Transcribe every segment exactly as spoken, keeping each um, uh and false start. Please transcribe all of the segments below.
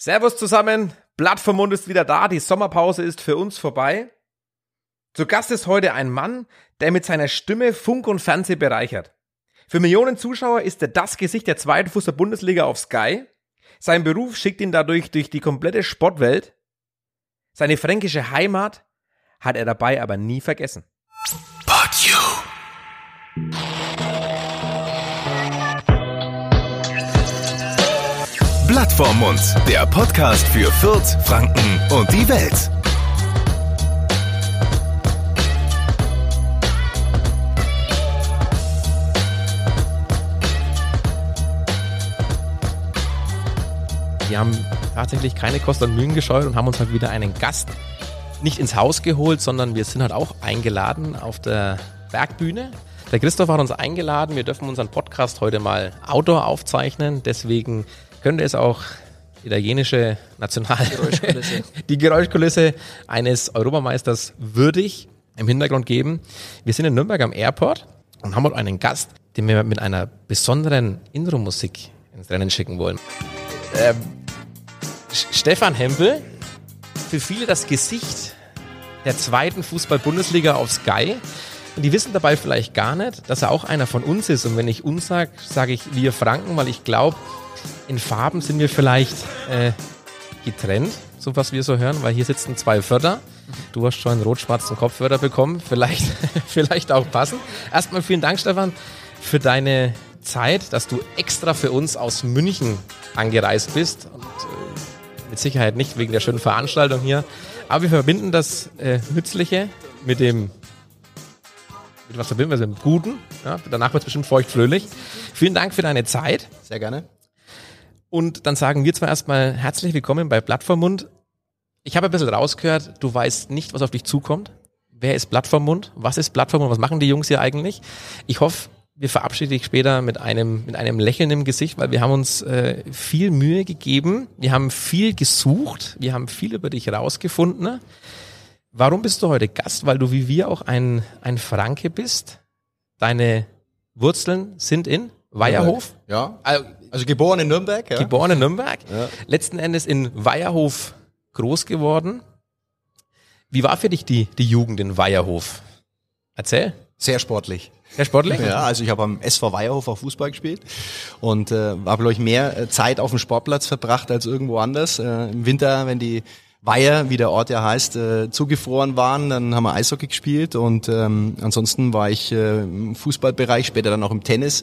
Servus zusammen, Blatt vom Mund ist wieder da, die Sommerpause ist für uns vorbei. Zu Gast ist heute ein Mann, der mit seiner Stimme Funk und Fernseh bereichert. Für Millionen Zuschauer ist er das Gesicht der zweiten Fußball-Bundesliga auf Sky. Sein Beruf schickt ihn dadurch durch die komplette Sportwelt. Seine fränkische Heimat hat er dabei aber nie vergessen. But you. Blatt vorm Mund, der Podcast für Fürth, Franken und die Welt. Wir haben tatsächlich keine Kosten und Mühen gescheut und haben uns halt wieder einen Gast nicht ins Haus geholt, sondern wir sind halt auch eingeladen auf der Bergbühne. Der Christoph hat uns eingeladen, wir dürfen unseren Podcast heute mal outdoor aufzeichnen, deswegen könnte es auch italienische Nationalgeräuschkulisse, die Geräuschkulisse eines Europameisters würdig im Hintergrund geben. Wir sind in Nürnberg am Airport und haben heute einen Gast, den wir mit einer besonderen Intro-Musik ins Rennen schicken wollen. Ähm, Stefan Hempel, für viele das Gesicht der zweiten Fußball-Bundesliga auf Sky. Und die wissen dabei vielleicht gar nicht, dass er auch einer von uns ist. Und wenn ich uns sage, sage ich wir Franken, weil ich glaube, in Farben sind wir vielleicht äh, getrennt, so was wir so hören, weil hier sitzen zwei Förder. Du hast schon einen rot-schwarzen Kopfhörer bekommen, vielleicht, vielleicht auch passend. Erstmal vielen Dank, Stefan, für deine Zeit, dass du extra für uns aus München angereist bist. Und äh, mit Sicherheit nicht wegen der schönen Veranstaltung hier. Aber wir verbinden das äh, Nützliche mit dem... Mit was verbinden wir es? Mit dem Guten. Ja, danach wird es bestimmt feuchtfröhlich. Vielen Dank für deine Zeit. Sehr gerne. Und dann sagen wir zwar erstmal herzlich willkommen bei Blatt vorm Mund. Ich habe ein bisschen rausgehört, du weißt nicht, was auf dich zukommt. Wer ist Blatt vorm Mund? Was ist Blatt vorm Mund? Was machen die Jungs hier eigentlich? Ich hoffe, wir verabschieden dich später mit einem mit einem Lächeln im Gesicht, weil wir haben uns äh, viel Mühe gegeben. Wir haben viel gesucht. Wir haben viel über dich rausgefunden. Warum bist du heute Gast? Weil du wie wir auch ein, ein Franke bist. Deine Wurzeln sind in Weiherhof. Ja. Also, Also geboren in Nürnberg, ja. Geboren in Nürnberg. Ja. Letzten Endes in Weiherhof groß geworden. Wie war für dich die, die Jugend in Weiherhof? Erzähl. Sehr sportlich. Sehr sportlich? Ja, also ich habe am S V Weiherhof auch Fußball gespielt und äh, habe, glaube ich, mehr Zeit auf dem Sportplatz verbracht als irgendwo anders. Äh, im Winter, wenn die Weiher, wie der Ort ja heißt, äh, zugefroren waren, dann haben wir Eishockey gespielt und ähm, ansonsten war ich äh, im Fußballbereich, später dann auch im Tennis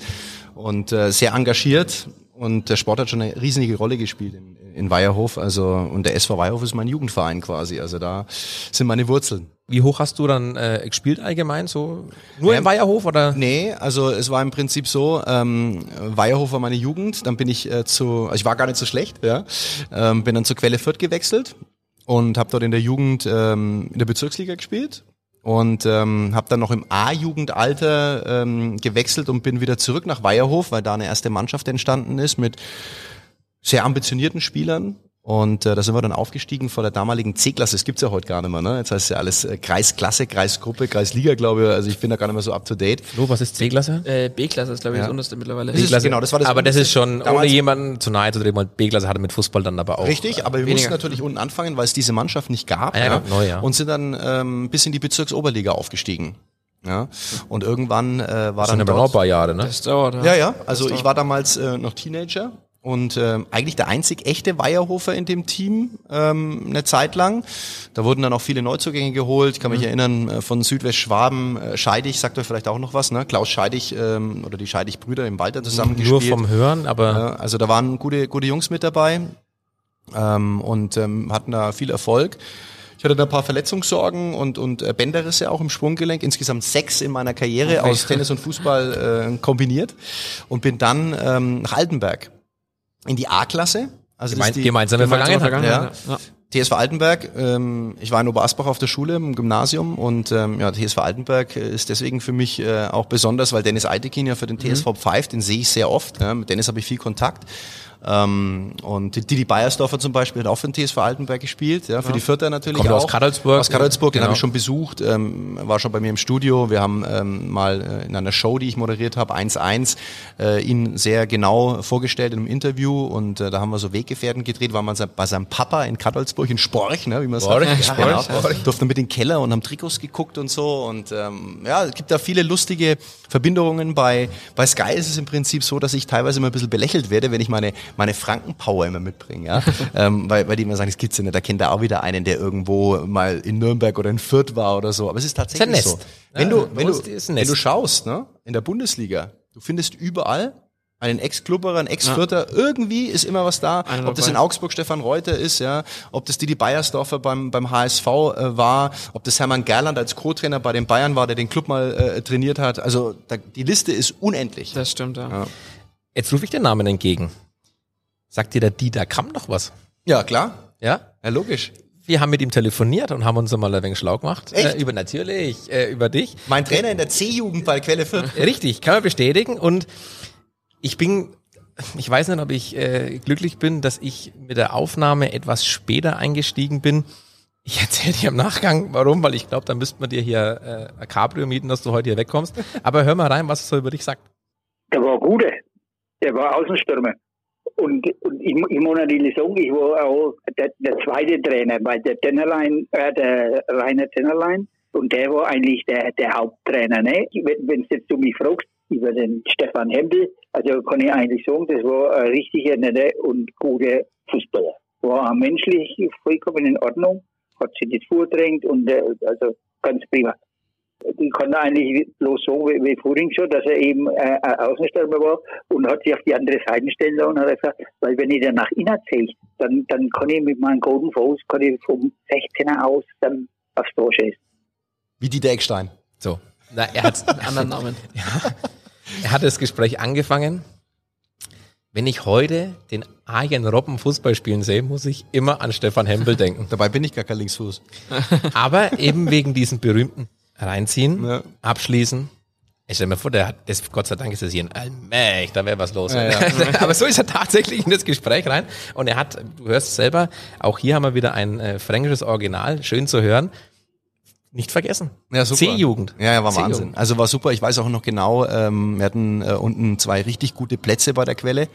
und äh, sehr engagiert und der Sport hat schon eine riesige Rolle gespielt in, in Weiherhof, also und der S V Weiherhof ist mein Jugendverein quasi, also da sind meine Wurzeln. Wie hoch hast du dann äh, gespielt allgemein? So nur ähm, im Weiherhof oder? Nee, also es war im Prinzip so, ähm, Weiherhof war meine Jugend, dann bin ich äh, zu, also ich war gar nicht so schlecht, ja, ähm, bin dann zur Quelle Fürth gewechselt. Und habe dort in der Jugend ähm, in der Bezirksliga gespielt und ähm, habe dann noch im A-Jugendalter ähm, gewechselt und bin wieder zurück nach Weiherhof, weil da eine erste Mannschaft entstanden ist mit sehr ambitionierten Spielern. Und äh, da sind wir dann aufgestiegen vor der damaligen C-Klasse. Das gibt's ja heute gar nicht mehr, ne? Jetzt heißt es ja alles äh, Kreisklasse, Kreisgruppe, Kreisliga, glaube ich. Also ich bin da gar nicht mehr so up to date. Flo, was ist C-Klasse? Äh, B-Klasse ist, glaube ich, ja. Das unterste mittlerweile. Das ist, genau, das war das aber unterste. Das ist schon, damals ohne jemanden zu nahe zu treten, weil B-Klasse hatte mit Fußball dann aber auch. Richtig, aber wir weniger. Mussten natürlich unten anfangen, weil es diese Mannschaft nicht gab. Ah, ja, ja. Neu, ja. Und sind dann ähm, bis in die Bezirksoberliga aufgestiegen. Ja, und irgendwann äh, war das dann sind dort, aber ein paar Jahre, ne? Das dauert, ja. Ja, ja. Also ich war damals äh, noch Teenager. Und ähm, eigentlich der einzig echte Weiherhofer in dem Team ähm, eine Zeit lang. Da wurden dann auch viele Neuzugänge geholt. Ich kann mich mhm. erinnern äh, von Südwestschwaben, äh, Scheidig, sagt euch vielleicht auch noch was, ne? Klaus Scheidig ähm, oder die Scheidig-Brüder im Walter zusammengespielt. Nur vom Hören, aber... Äh, also da waren gute gute Jungs mit dabei ähm, und ähm, hatten da viel Erfolg. Ich hatte da ein paar Verletzungssorgen und, und äh, Bänderrisse auch im Sprunggelenk. Insgesamt sechs in meiner Karriere okay. aus Tennis und Fußball äh, kombiniert. Und bin dann ähm, nach Altenberg. In die A-Klasse. Also Gemein, die, gemeinsame, gemeinsame Vergangenheit. Vergangenheit. Ja. Ja. T S V Altenberg, ähm, ich war in Oberasbach auf der Schule, im Gymnasium und ähm, ja, T S V Altenberg ist deswegen für mich äh, auch besonders, weil Deniz Aytekin ja für den T S V mhm. pfeift, den sehe ich sehr oft. Ja. Mit Deniz habe ich viel Kontakt. Ähm, und Didi Beiersdorfer zum Beispiel hat auch für den T S V Altenberg gespielt, ja, für ja. die Vierter natürlich Kommt auch. aus Karlsburg. Aus Karlsburg, den genau. habe ich schon besucht, ähm, war schon bei mir im Studio. Wir haben ähm, mal in einer Show, die ich moderiert habe, eins eins, äh, ihn sehr genau vorgestellt in einem Interview, und äh, da haben wir so Weggefährten gedreht, waren wir bei seinem Papa in Karlsburg, in Sporch, ne, wie man sagt. Sporch, ja, genau. Sporch. Durften mit in den Keller und haben Trikots geguckt und so, und ähm, ja, es gibt da viele lustige Verbindungen. Bei, bei Sky ist es im Prinzip so, dass ich teilweise immer ein bisschen belächelt werde, wenn ich meine meine Frankenpower immer mitbringen, ja, ähm, weil, weil die immer sagen, das gibt's ja nicht, da kennt er auch wieder einen, der irgendwo mal in Nürnberg oder in Fürth war oder so, aber es ist tatsächlich so. Wenn du, wenn du, wenn du schaust, ne, in der Bundesliga, du findest überall einen Ex-Klubberer, einen Ex-Vierter, ja. irgendwie ist immer was da. Einmal ob das in Augsburg Stefan Reuter ist, ja, ob das Didi Beiersdorfer beim beim H S V äh, war, ob das Hermann Gerland als Co-Trainer bei den Bayern war, der den Club mal äh, trainiert hat. Also da, die Liste ist unendlich. Das stimmt, ja. ja. Jetzt rufe ich den Namen entgegen. Sagt dir der Dieter Kramm noch was? Ja, klar. Ja? Ja, logisch. Wir haben mit ihm telefoniert und haben uns mal ein wenig schlau gemacht. Echt? Äh, über, natürlich, äh, über dich. Mein Trainer in der C-Jugend bei Quelle Fürth. Richtig, kann man bestätigen. Und ich bin, ich weiß nicht, ob ich äh, glücklich bin, dass ich mit der Aufnahme etwas später eingestiegen bin. Ich erzähle dir im Nachgang, warum, weil ich glaube, dann müssten wir dir hier äh, ein Cabrio mieten, dass du heute hier wegkommst. Aber hör mal rein, was es so über dich sagt. Der war Gude. Der war Außenstürmer. Und, und ich, ich muss natürlich sagen, ich war auch der, der zweite Trainer, weil der Tennerlein, äh, der Rainer Tennerlein, und der war eigentlich der, der Haupttrainer, ne? Wenn, wenn du jetzt du mich fragst über den Stefan Hempel, also kann ich eigentlich sagen, das war ein richtiger, netter und guter Fußballer. War menschlich vollkommen in Ordnung, hat sich nicht vordrängt und äh, also ganz prima. Ich kann eigentlich bloß sagen, wie, wie vorhin schon, dass er eben äh, Außenstürmer war und hat sich auf die andere Seite stellen lassen und hat gesagt, weil wenn ich dann nach innen zähle, dann, dann kann ich mit meinem guten Fuß, kann ich vom sechzehner aus dann aufs Tor schießen. Wie Dieter Eckstein. So. Na, er hat einen anderen Namen. Ja. Er hat das Gespräch angefangen. Wenn ich heute den Arjen Robben Fußball spielen sehe, muss ich immer an Stefan Hempel denken. Dabei bin ich gar kein Linksfuß. Aber eben wegen diesem berühmten Reinziehen, ja. abschließen. Ich stelle mir vor, der hat das, Gott sei Dank ist das hier ein Allmäch, da wäre was los. Ja, ja. Aber so ist er tatsächlich in das Gespräch rein. Und er hat, du hörst es selber, auch hier haben wir wieder ein äh, fränkisches Original, schön zu hören. Nicht vergessen. Ja, super. C-Jugend. Ja, ja, war C-Jugend. Wahnsinn. Also war super, ich weiß auch noch genau, ähm, wir hatten äh, unten zwei richtig gute Plätze bei der Quelle.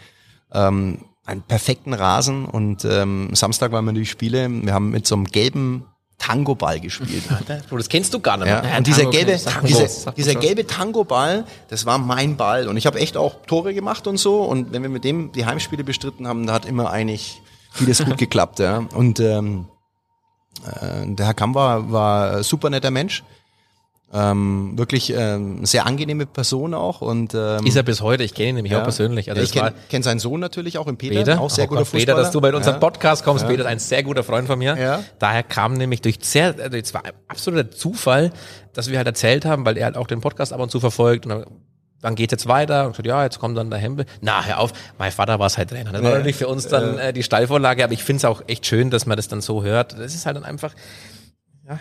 Ähm, einen perfekten Rasen, und ähm, Samstag waren wir die Spiele, wir haben mit so einem gelben Tango-Ball gespielt. Das kennst du gar nicht mehr. Ja, und dieser gelbe, dieser, dieser gelbe Tango-Ball, das war mein Ball. Und ich habe echt auch Tore gemacht und so. Und wenn wir mit dem die Heimspiele bestritten haben, da hat immer eigentlich vieles gut geklappt. Ja. Und ähm, äh, der Herr Kamm war, war ein super netter Mensch. Ähm, wirklich ähm, sehr angenehme Person auch, und ähm, ist er bis heute, ich kenne ihn nämlich ja. auch persönlich. Also ja, ich kenne kenn seinen Sohn natürlich auch, im Peter, Peter auch sehr auch guter Fußballer. Peter, dass du bei unserem ja. Podcast kommst, ja. Peter ist ein sehr guter Freund von mir. Ja. Daher kam nämlich durch sehr, also es war absoluter Zufall, dass wir halt erzählt haben, weil er halt auch den Podcast ab und zu verfolgt, und dann, dann geht's jetzt weiter, und gesagt, ja, jetzt kommt dann der Hempel. Na, hör auf, mein Vater war es halt Trainer. Das war ja. natürlich für uns dann äh, die Steilvorlage, aber ich finde es auch echt schön, dass man das dann so hört. Das ist halt dann einfach, ja.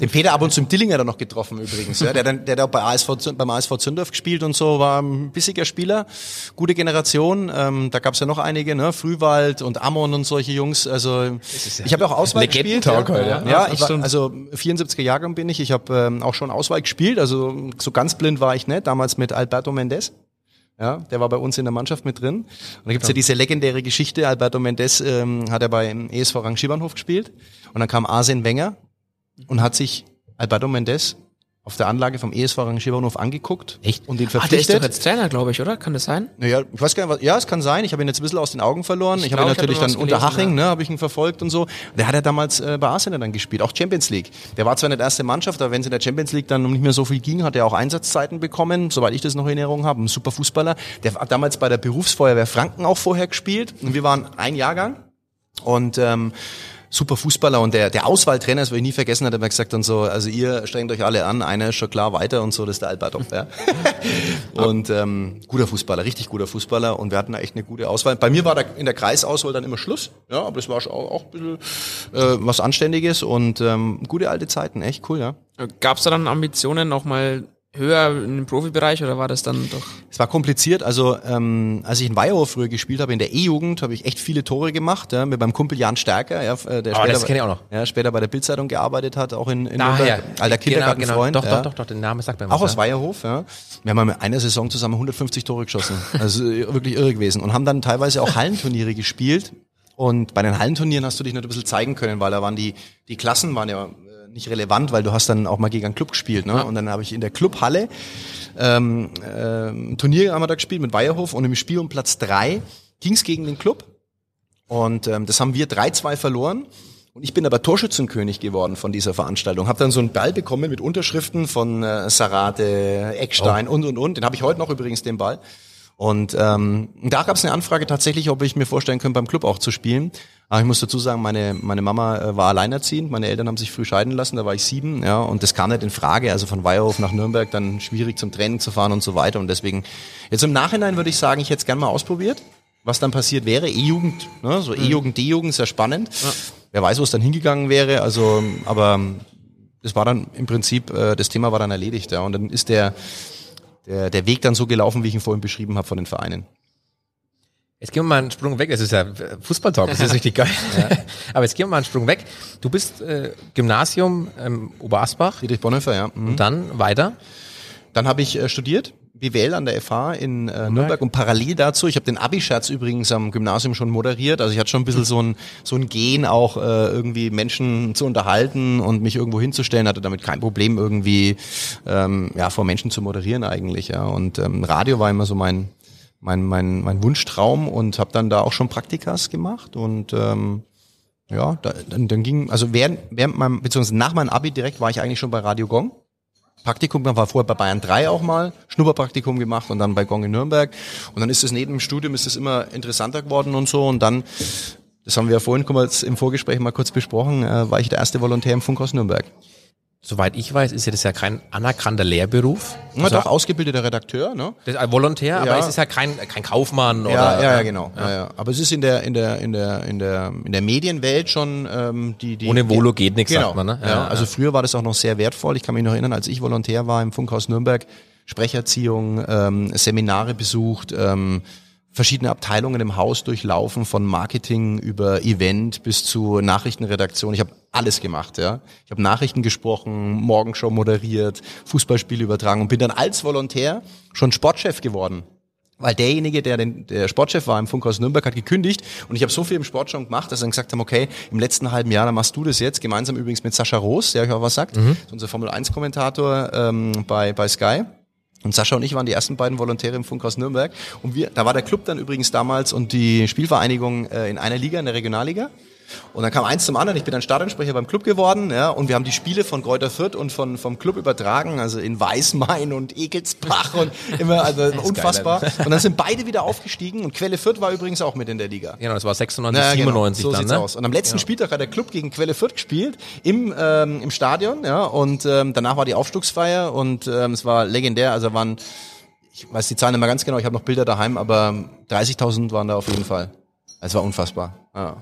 Den Peter ab und zu im Dillinger dann noch getroffen übrigens, ja, der dann, der da bei A S V, beim A S V Zündorf gespielt und so, war ein bissiger Spieler, gute Generation, ähm, da gab's ja noch einige, ne, Frühwald und Ammon und solche Jungs, also ich habe ja auch Auswahl gespielt, ja, heute, ja. ja ich war, also vierundsiebziger Jahrgang bin ich, ich habe ähm, auch schon Auswahl gespielt, also so ganz blind war ich nicht, damals mit Alberto Méndez. Ja, der war bei uns in der Mannschaft mit drin. Und da gibt's ja diese legendäre Geschichte, Alberto Méndez ähm, hat er beim E S V Rangierbahnhof gespielt, und dann kam Arsène Wenger und hat sich Alberto Méndez auf der Anlage vom E S V Rangierbahnhof angeguckt. Echt? Und ihn verpflichtet. Ah, der ist doch jetzt Trainer, glaube ich, oder? Kann das sein? Naja, ich weiß gar nicht, was, ja, es kann sein. Ich habe ihn jetzt ein bisschen aus den Augen verloren. Ich, ich habe ihn natürlich dann gelesen, unter Haching, ja. ne, habe ich ihn verfolgt und so. Der hat ja damals äh, bei Arsenal dann gespielt, auch Champions League. Der war zwar nicht erste Mannschaft, aber wenn es in der Champions League dann nicht mehr so viel ging, hat er auch Einsatzzeiten bekommen, soweit ich das noch in Erinnerung habe. Ein super Fußballer. Der hat damals bei der Berufsfeuerwehr Franken auch vorher gespielt. Und wir waren ein Jahrgang. Und, ähm, super Fußballer, und der, der Auswahltrainer, das will ich nie vergessen, hat er mir gesagt und so, also ihr strengt euch alle an, einer ist schon klar weiter und so, das ist der Alberto. Ja. Und ähm, guter Fußballer, richtig guter Fußballer, und wir hatten da echt eine gute Auswahl. Bei mir war da in der Kreisauswahl dann immer Schluss, ja, aber das war schon auch, auch ein bisschen äh, was Anständiges, und ähm, gute alte Zeiten, echt cool, ja. Gab's da dann Ambitionen, nochmal höher im Profibereich oder war das dann doch? Es war kompliziert. Also ähm, als ich in Weiherhof früher gespielt habe, in der E-Jugend, habe ich echt viele Tore gemacht. Ja, mit meinem Kumpel Jan Stärker, ja, der oh, später, kenn ich auch noch. Ja, später bei der Bild-Zeitung gearbeitet hat, auch in, in Na, Nürnberg, ja. alter Kindergartenfreund. Genau, genau. Doch, ja. doch, doch, doch, den Namen sagt man. Auch aus ja. Weiherhof. Ja. Wir haben in einer Saison zusammen hundertfünfzig Tore geschossen. Also wirklich irre gewesen. Und haben dann teilweise auch Hallenturniere gespielt. Und bei den Hallenturnieren hast du dich noch ein bisschen zeigen können, weil da waren die die Klassen waren ja nicht relevant, weil du hast dann auch mal gegen einen Club gespielt, ne? Ja. Und dann habe ich in der Clubhalle ähm, äh, ein Turnier einmal da gespielt mit Weiherhof und im Spiel um Platz drei ging es gegen den Club und ähm, das haben wir drei zwei verloren und ich bin aber Torschützenkönig geworden von dieser Veranstaltung. Habe dann so einen Ball bekommen mit Unterschriften von äh, Sarate, Eckstein oh. und und und, den habe ich heute noch übrigens, den Ball. Und ähm, da gab es eine Anfrage tatsächlich, ob ich mir vorstellen könnte, beim Club auch zu spielen. Aber ich muss dazu sagen, meine meine Mama war alleinerziehend, meine Eltern haben sich früh scheiden lassen, da war ich sieben, ja, und das kam nicht in Frage. Also von Weiherhof nach Nürnberg dann schwierig zum Training zu fahren und so weiter. Und deswegen, jetzt im Nachhinein würde ich sagen, ich hätte es gerne mal ausprobiert, was dann passiert wäre. E-Jugend, ne? So E-Jugend, D-Jugend, sehr spannend. Ja. Wer weiß, wo es dann hingegangen wäre. Also, aber das war dann im Prinzip, das Thema war dann erledigt, ja. Und dann ist der Der, der Weg dann so gelaufen, wie ich ihn vorhin beschrieben habe von den Vereinen. Jetzt gehen wir mal einen Sprung weg. Das ist ja Fußballtalk, das ist richtig geil. Ja. Aber jetzt gehen wir mal einen Sprung weg. Du bist äh, Gymnasium ähm, Oberasbach. Friedrich Bonhoeffer, ja. Mhm. Und dann weiter? Dann habe ich äh, studiert, B W L an der F H in äh, Nürnberg und parallel dazu, ich habe den Abi-Scherz übrigens am Gymnasium schon moderiert, also ich hatte schon ein bisschen so ein, so ein Gen auch äh, irgendwie Menschen zu unterhalten und mich irgendwo hinzustellen, hatte damit kein Problem irgendwie ähm, ja, vor Menschen zu moderieren eigentlich, ja, und ähm, Radio war immer so mein, mein, mein, mein Wunschtraum und habe dann da auch schon Praktikas gemacht und ähm, ja, da, dann, dann ging, also während, während meinem, beziehungsweise nach meinem Abi direkt war ich eigentlich schon bei Radio Gong. Praktikum, man war vorher bei Bayern drei auch mal, Schnupperpraktikum gemacht und dann bei Gong in Nürnberg und dann ist es neben dem Studium ist es immer interessanter geworden und so und dann, das haben wir ja vorhin kurz im Vorgespräch mal kurz besprochen, äh, war ich der erste Volontär im Funkhaus Nürnberg. Soweit ich weiß, ist ja das ja kein anerkannter Lehrberuf. Na also doch, ausgebildeter Redakteur, ne? Das ist ein Volontär, ja. Aber es ist ja kein kein Kaufmann oder. Ja, ja, ja genau. Ja. Ja, ja. Aber es ist in der in der in der in der in der Medienwelt schon ähm, die die. Ohne Volo geht nichts, genau. Sagt man, ne? Ja, ja, also ja. Früher war das auch noch sehr wertvoll. Ich kann mich noch erinnern, als ich Volontär war im Funkhaus Nürnberg, Sprecherziehung, ähm, Seminare besucht. Ähm, verschiedene Abteilungen im Haus durchlaufen, von Marketing über Event bis zu Nachrichtenredaktion. Ich habe alles gemacht, ja. Ich habe Nachrichten gesprochen, Morgenshow moderiert, Fußballspiele übertragen und bin dann als Volontär schon Sportchef geworden. Weil derjenige, der den, der Sportchef war im Funkhaus Nürnberg, hat gekündigt und ich habe so viel im Sport schon gemacht, dass sie dann gesagt haben, okay, im letzten halben Jahr, dann machst du das jetzt, gemeinsam übrigens mit Sascha Roos, der euch auch was sagt, mhm. Das ist unser Formel eins Kommentator ähm, bei bei Sky. Und Sascha und ich waren die ersten beiden Volontäre im Funkhaus Nürnberg. Und wir, da war der Club dann übrigens damals und die Spielvereinigung äh, in einer Liga, in der Regionalliga. Und dann kam eins zum anderen. Ich bin dann Stadionsprecher beim Club geworden, ja. Und wir haben die Spiele von Greuther Fürth und von, vom Club übertragen. Also in Weißmain und Ekelsbach und immer, also unfassbar. Geil, und dann sind beide wieder aufgestiegen. Und Quelle Fürth war übrigens auch mit in der Liga. Genau, das war sechsundneunzig, siebenundneunzig dann, ne? So sieht's aus. Und am letzten Spieltag hat der Club gegen Quelle Fürth gespielt. Im, ähm, im Stadion, ja. Und, ähm, danach war die Aufstiegsfeier und, ähm, es war legendär. Also waren, ich weiß die Zahlen nicht mehr ganz genau. Ich habe noch Bilder daheim, aber dreißigtausend waren da auf jeden Fall. Es war unfassbar, ja.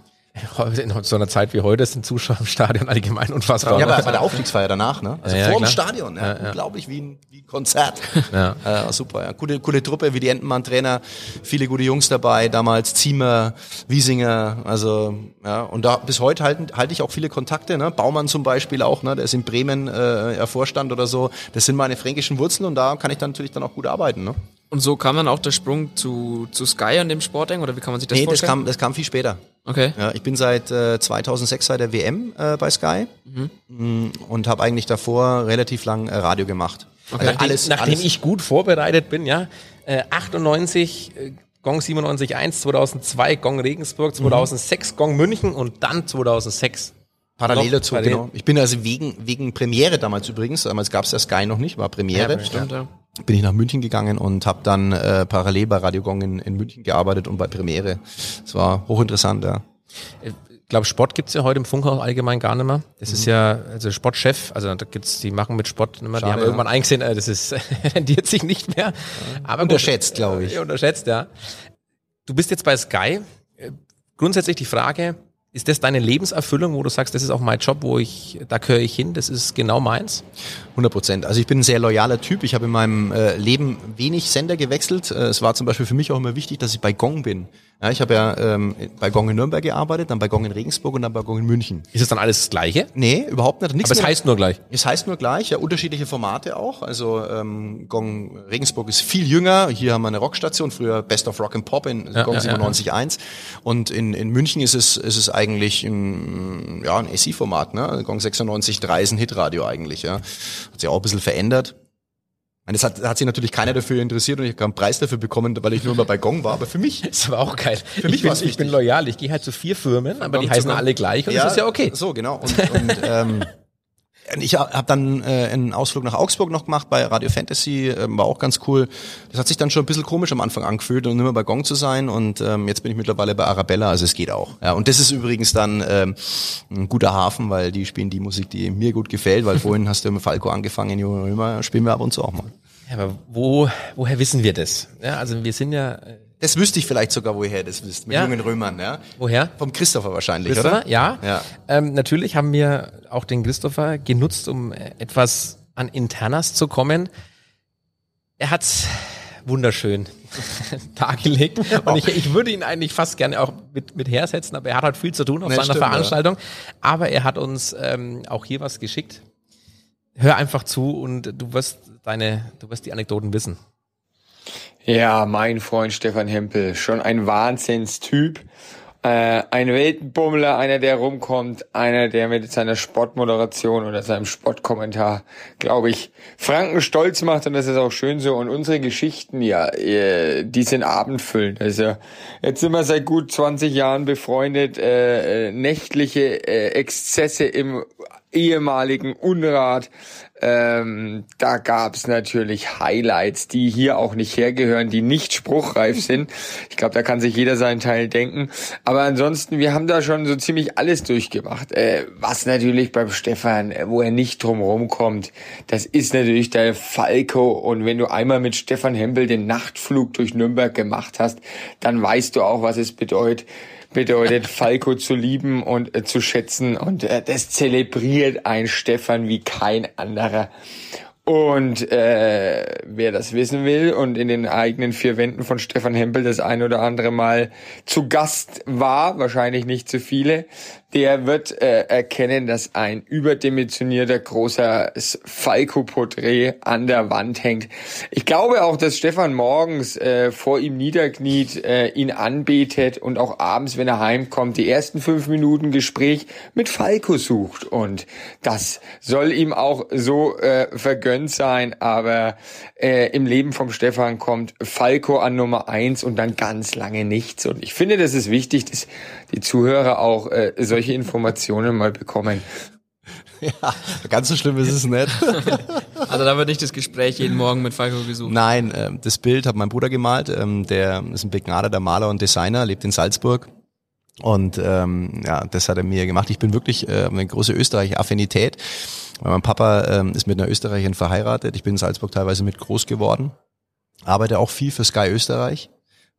In so einer Zeit wie heute sind Zuschauer im Stadion allgemein unfassbar. Ja, aber bei der Aufstiegsfeier danach, ne? Also ja, vor ja, dem Stadion, ja, ja, unglaublich, wie ein, wie ein Konzert. Ja. Äh, super, ja. Gute, coole Truppe, wie die Entenmann-Trainer, viele gute Jungs dabei, damals Ziemer, Wiesinger, also ja, und da bis heute halten, halte ich auch viele Kontakte, ne? Baumann zum Beispiel auch, ne? Der ist in Bremen äh, Vorstand oder so. Das sind meine fränkischen Wurzeln und da kann ich dann natürlich dann auch gut arbeiten, ne? Und so kam dann auch der Sprung zu, zu Sky und dem Sporteng, oder wie kann man sich das nee, vorstellen? Nee, das kam, das kam viel später. Okay. Ja, ich bin seit äh, zweitausendsechs seit der W M äh, bei Sky, mhm. Und habe eigentlich davor relativ lang äh, Radio gemacht. Okay. Also nachdem, alles, nachdem alles. Ich gut vorbereitet bin, ja, äh, achtundneunzig, äh, Gong siebenundneunzig eins, zweitausendzwei, Gong Regensburg, zweitausendsechs, mhm. Gong München und dann zweitausendsechs. Parallel dazu, parallel. Genau. Ich bin also wegen wegen Premiere damals übrigens, damals gab es ja Sky noch nicht, war Premiere. Ja, bestimmt, ja. Bin ich nach München gegangen und habe dann äh, parallel bei Radio Gong in, in München gearbeitet und bei Premiere. Das war hochinteressant, ja. Ich glaube, Sport gibt's ja heute im Funkhaus allgemein gar nicht mehr. Das mhm. ist ja, also Sportchef, also da gibt's, die machen mit Sport nicht mehr. Schade, die haben ja. irgendwann eingesehen, äh, das ist rentiert sich nicht mehr. Aber gut, unterschätzt, glaube ich. Äh, unterschätzt, ja. Du bist jetzt bei Sky. Grundsätzlich die Frage, Ist das deine Lebenserfüllung, wo du sagst, das ist auch mein Job, wo ich, da gehöre ich hin, das ist genau meins? hundert Prozent. Also ich bin ein sehr loyaler Typ. Ich habe in meinem äh, Leben wenig Sender gewechselt. Äh, es war zum Beispiel für mich auch immer wichtig, dass ich bei Gong bin. Ja, ich habe ja ähm, bei Gong in Nürnberg gearbeitet, dann bei Gong in Regensburg und dann bei Gong in München. Ist das dann alles das Gleiche? Nee, überhaupt nicht. Nichts. Aber es heißt nur gleich? Es heißt nur gleich, ja, unterschiedliche Formate auch. Also ähm, Gong Regensburg ist viel jünger. Hier haben wir eine Rockstation, früher Best of Rock and Pop in ja, Gong ja, siebenundneunzig Komma eins. Ja, ja. Und in, in München ist es, ist es eigentlich eigentlich ein, ja, ein A C-Format, ne? Gong sechsundneunzig Komma drei ist ein Hitradio eigentlich, ja. Hat sich auch ein bisschen verändert. Und das hat, hat sich natürlich keiner dafür interessiert und ich habe einen Preis dafür bekommen, weil ich nur immer bei Gong war, aber für mich. Das war auch geil. Für mich war es wichtig. Ich bin loyal, ich gehe halt zu vier Firmen, aber Gong die heißen alle gleich und ja, das ist ja okay. So, genau. Und, und ähm, ich habe dann äh, einen Ausflug nach Augsburg noch gemacht bei Radio Fantasy, äh, war auch ganz cool. Das hat sich dann schon ein bisschen komisch am Anfang angefühlt und immer bei Gong zu sein und ähm, jetzt bin ich mittlerweile bei Arabella, also es geht auch. Ja, und das ist übrigens dann ähm, ein guter Hafen, weil die spielen die Musik, die mir gut gefällt, weil vorhin hast du mit Falco angefangen, immer spielen wir ab und zu auch mal. Ja, aber wo, woher wissen wir das? Ja, also wir sind ja... Äh Das wüsste ich vielleicht sogar, woher das wisst, mit ja. jungen Römern, ja. Woher? Vom Christopher wahrscheinlich, Christopher, oder? Ja. ja. Ähm, natürlich haben wir auch den Christopher genutzt, um etwas an Internas zu kommen. Er hat's wunderschön dargelegt. Und ich, ich würde ihn eigentlich fast gerne auch mit, mit hersetzen, aber er hat halt viel zu tun auf ne, seiner stimmt, Veranstaltung. Ja. Aber er hat uns ähm, auch hier was geschickt. Hör einfach zu und du wirst deine, du wirst die Anekdoten wissen. Ja, mein Freund Stefan Hempel, schon ein Wahnsinnstyp, äh, ein Weltenbummler, einer, der rumkommt, einer, der mit seiner Sportmoderation oder seinem Sportkommentar, glaube ich, Franken stolz macht und das ist auch schön so. Und unsere Geschichten, ja, die sind abendfüllend. Also jetzt sind wir seit gut zwanzig Jahren befreundet, äh, nächtliche äh, Exzesse im ehemaligen Unrat. Ähm, da gab's natürlich Highlights, die hier auch nicht hergehören, die nicht spruchreif sind. Ich glaube, da kann sich jeder seinen Teil denken. Aber ansonsten, wir haben da schon so ziemlich alles durchgemacht. Äh, was natürlich beim Stefan, wo er nicht drum rumkommt, das ist natürlich der Falco. Und wenn du einmal mit Stefan Hempel den Nachtflug durch Nürnberg gemacht hast, dann weißt du auch, was es bedeutet. bedeutet, Falco zu lieben und äh, zu schätzen. Und äh, das zelebriert ein Stefan wie kein anderer. Und äh, wer das wissen will und in den eigenen vier Wänden von Stefan Hempel das ein oder andere Mal zu Gast war, wahrscheinlich nicht zu viele, der wird äh, erkennen, dass ein überdimensionierter großer Falco-Porträt an der Wand hängt. Ich glaube auch, dass Stefan morgens äh, vor ihm niederkniet, äh, ihn anbetet und auch abends, wenn er heimkommt, die ersten fünf Minuten Gespräch mit Falco sucht. Und das soll ihm auch so äh, vergönnt sein. Aber äh, im Leben vom Stefan kommt Falco an Nummer eins und dann ganz lange nichts. Und ich finde, das ist wichtig, dass die Zuhörer auch äh, solche Informationen mal bekommen. Ja, ganz so schlimm ist es nicht. Also da wird nicht das Gespräch jeden Morgen mit Falco gesucht. Nein, das Bild hat mein Bruder gemalt. Der ist ein begnadeter Maler und Designer, lebt in Salzburg. Und ähm, ja, das hat er mir gemacht. Ich bin wirklich äh, eine große Österreich-Affinität. Mein Papa ähm, ist mit einer Österreicherin verheiratet. Ich bin in Salzburg teilweise mit groß geworden. Arbeite auch viel für Sky Österreich.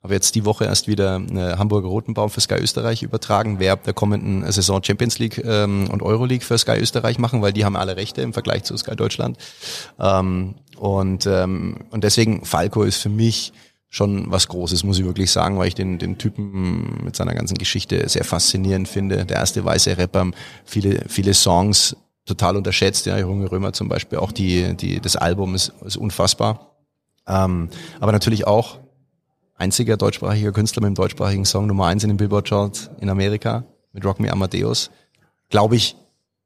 Habe jetzt die Woche erst wieder eine Hamburger Rotenbaum für Sky Österreich übertragen. Wer ab der kommenden Saison Champions League ähm, und Euroleague für Sky Österreich machen, weil die haben alle Rechte im Vergleich zu Sky Deutschland. Ähm, und ähm, und deswegen Falco ist für mich schon was Großes, muss ich wirklich sagen, weil ich den den Typen mit seiner ganzen Geschichte sehr faszinierend finde. Der erste weiße Rapper, viele viele Songs total unterschätzt. Ja, Junge Römer zum Beispiel, auch die die das Album ist, ist unfassbar. Ähm, aber natürlich auch einziger deutschsprachiger Künstler mit dem deutschsprachigen Song Nummer eins in den Billboard-Charts in Amerika mit Rock Me Amadeus. Glaube ich,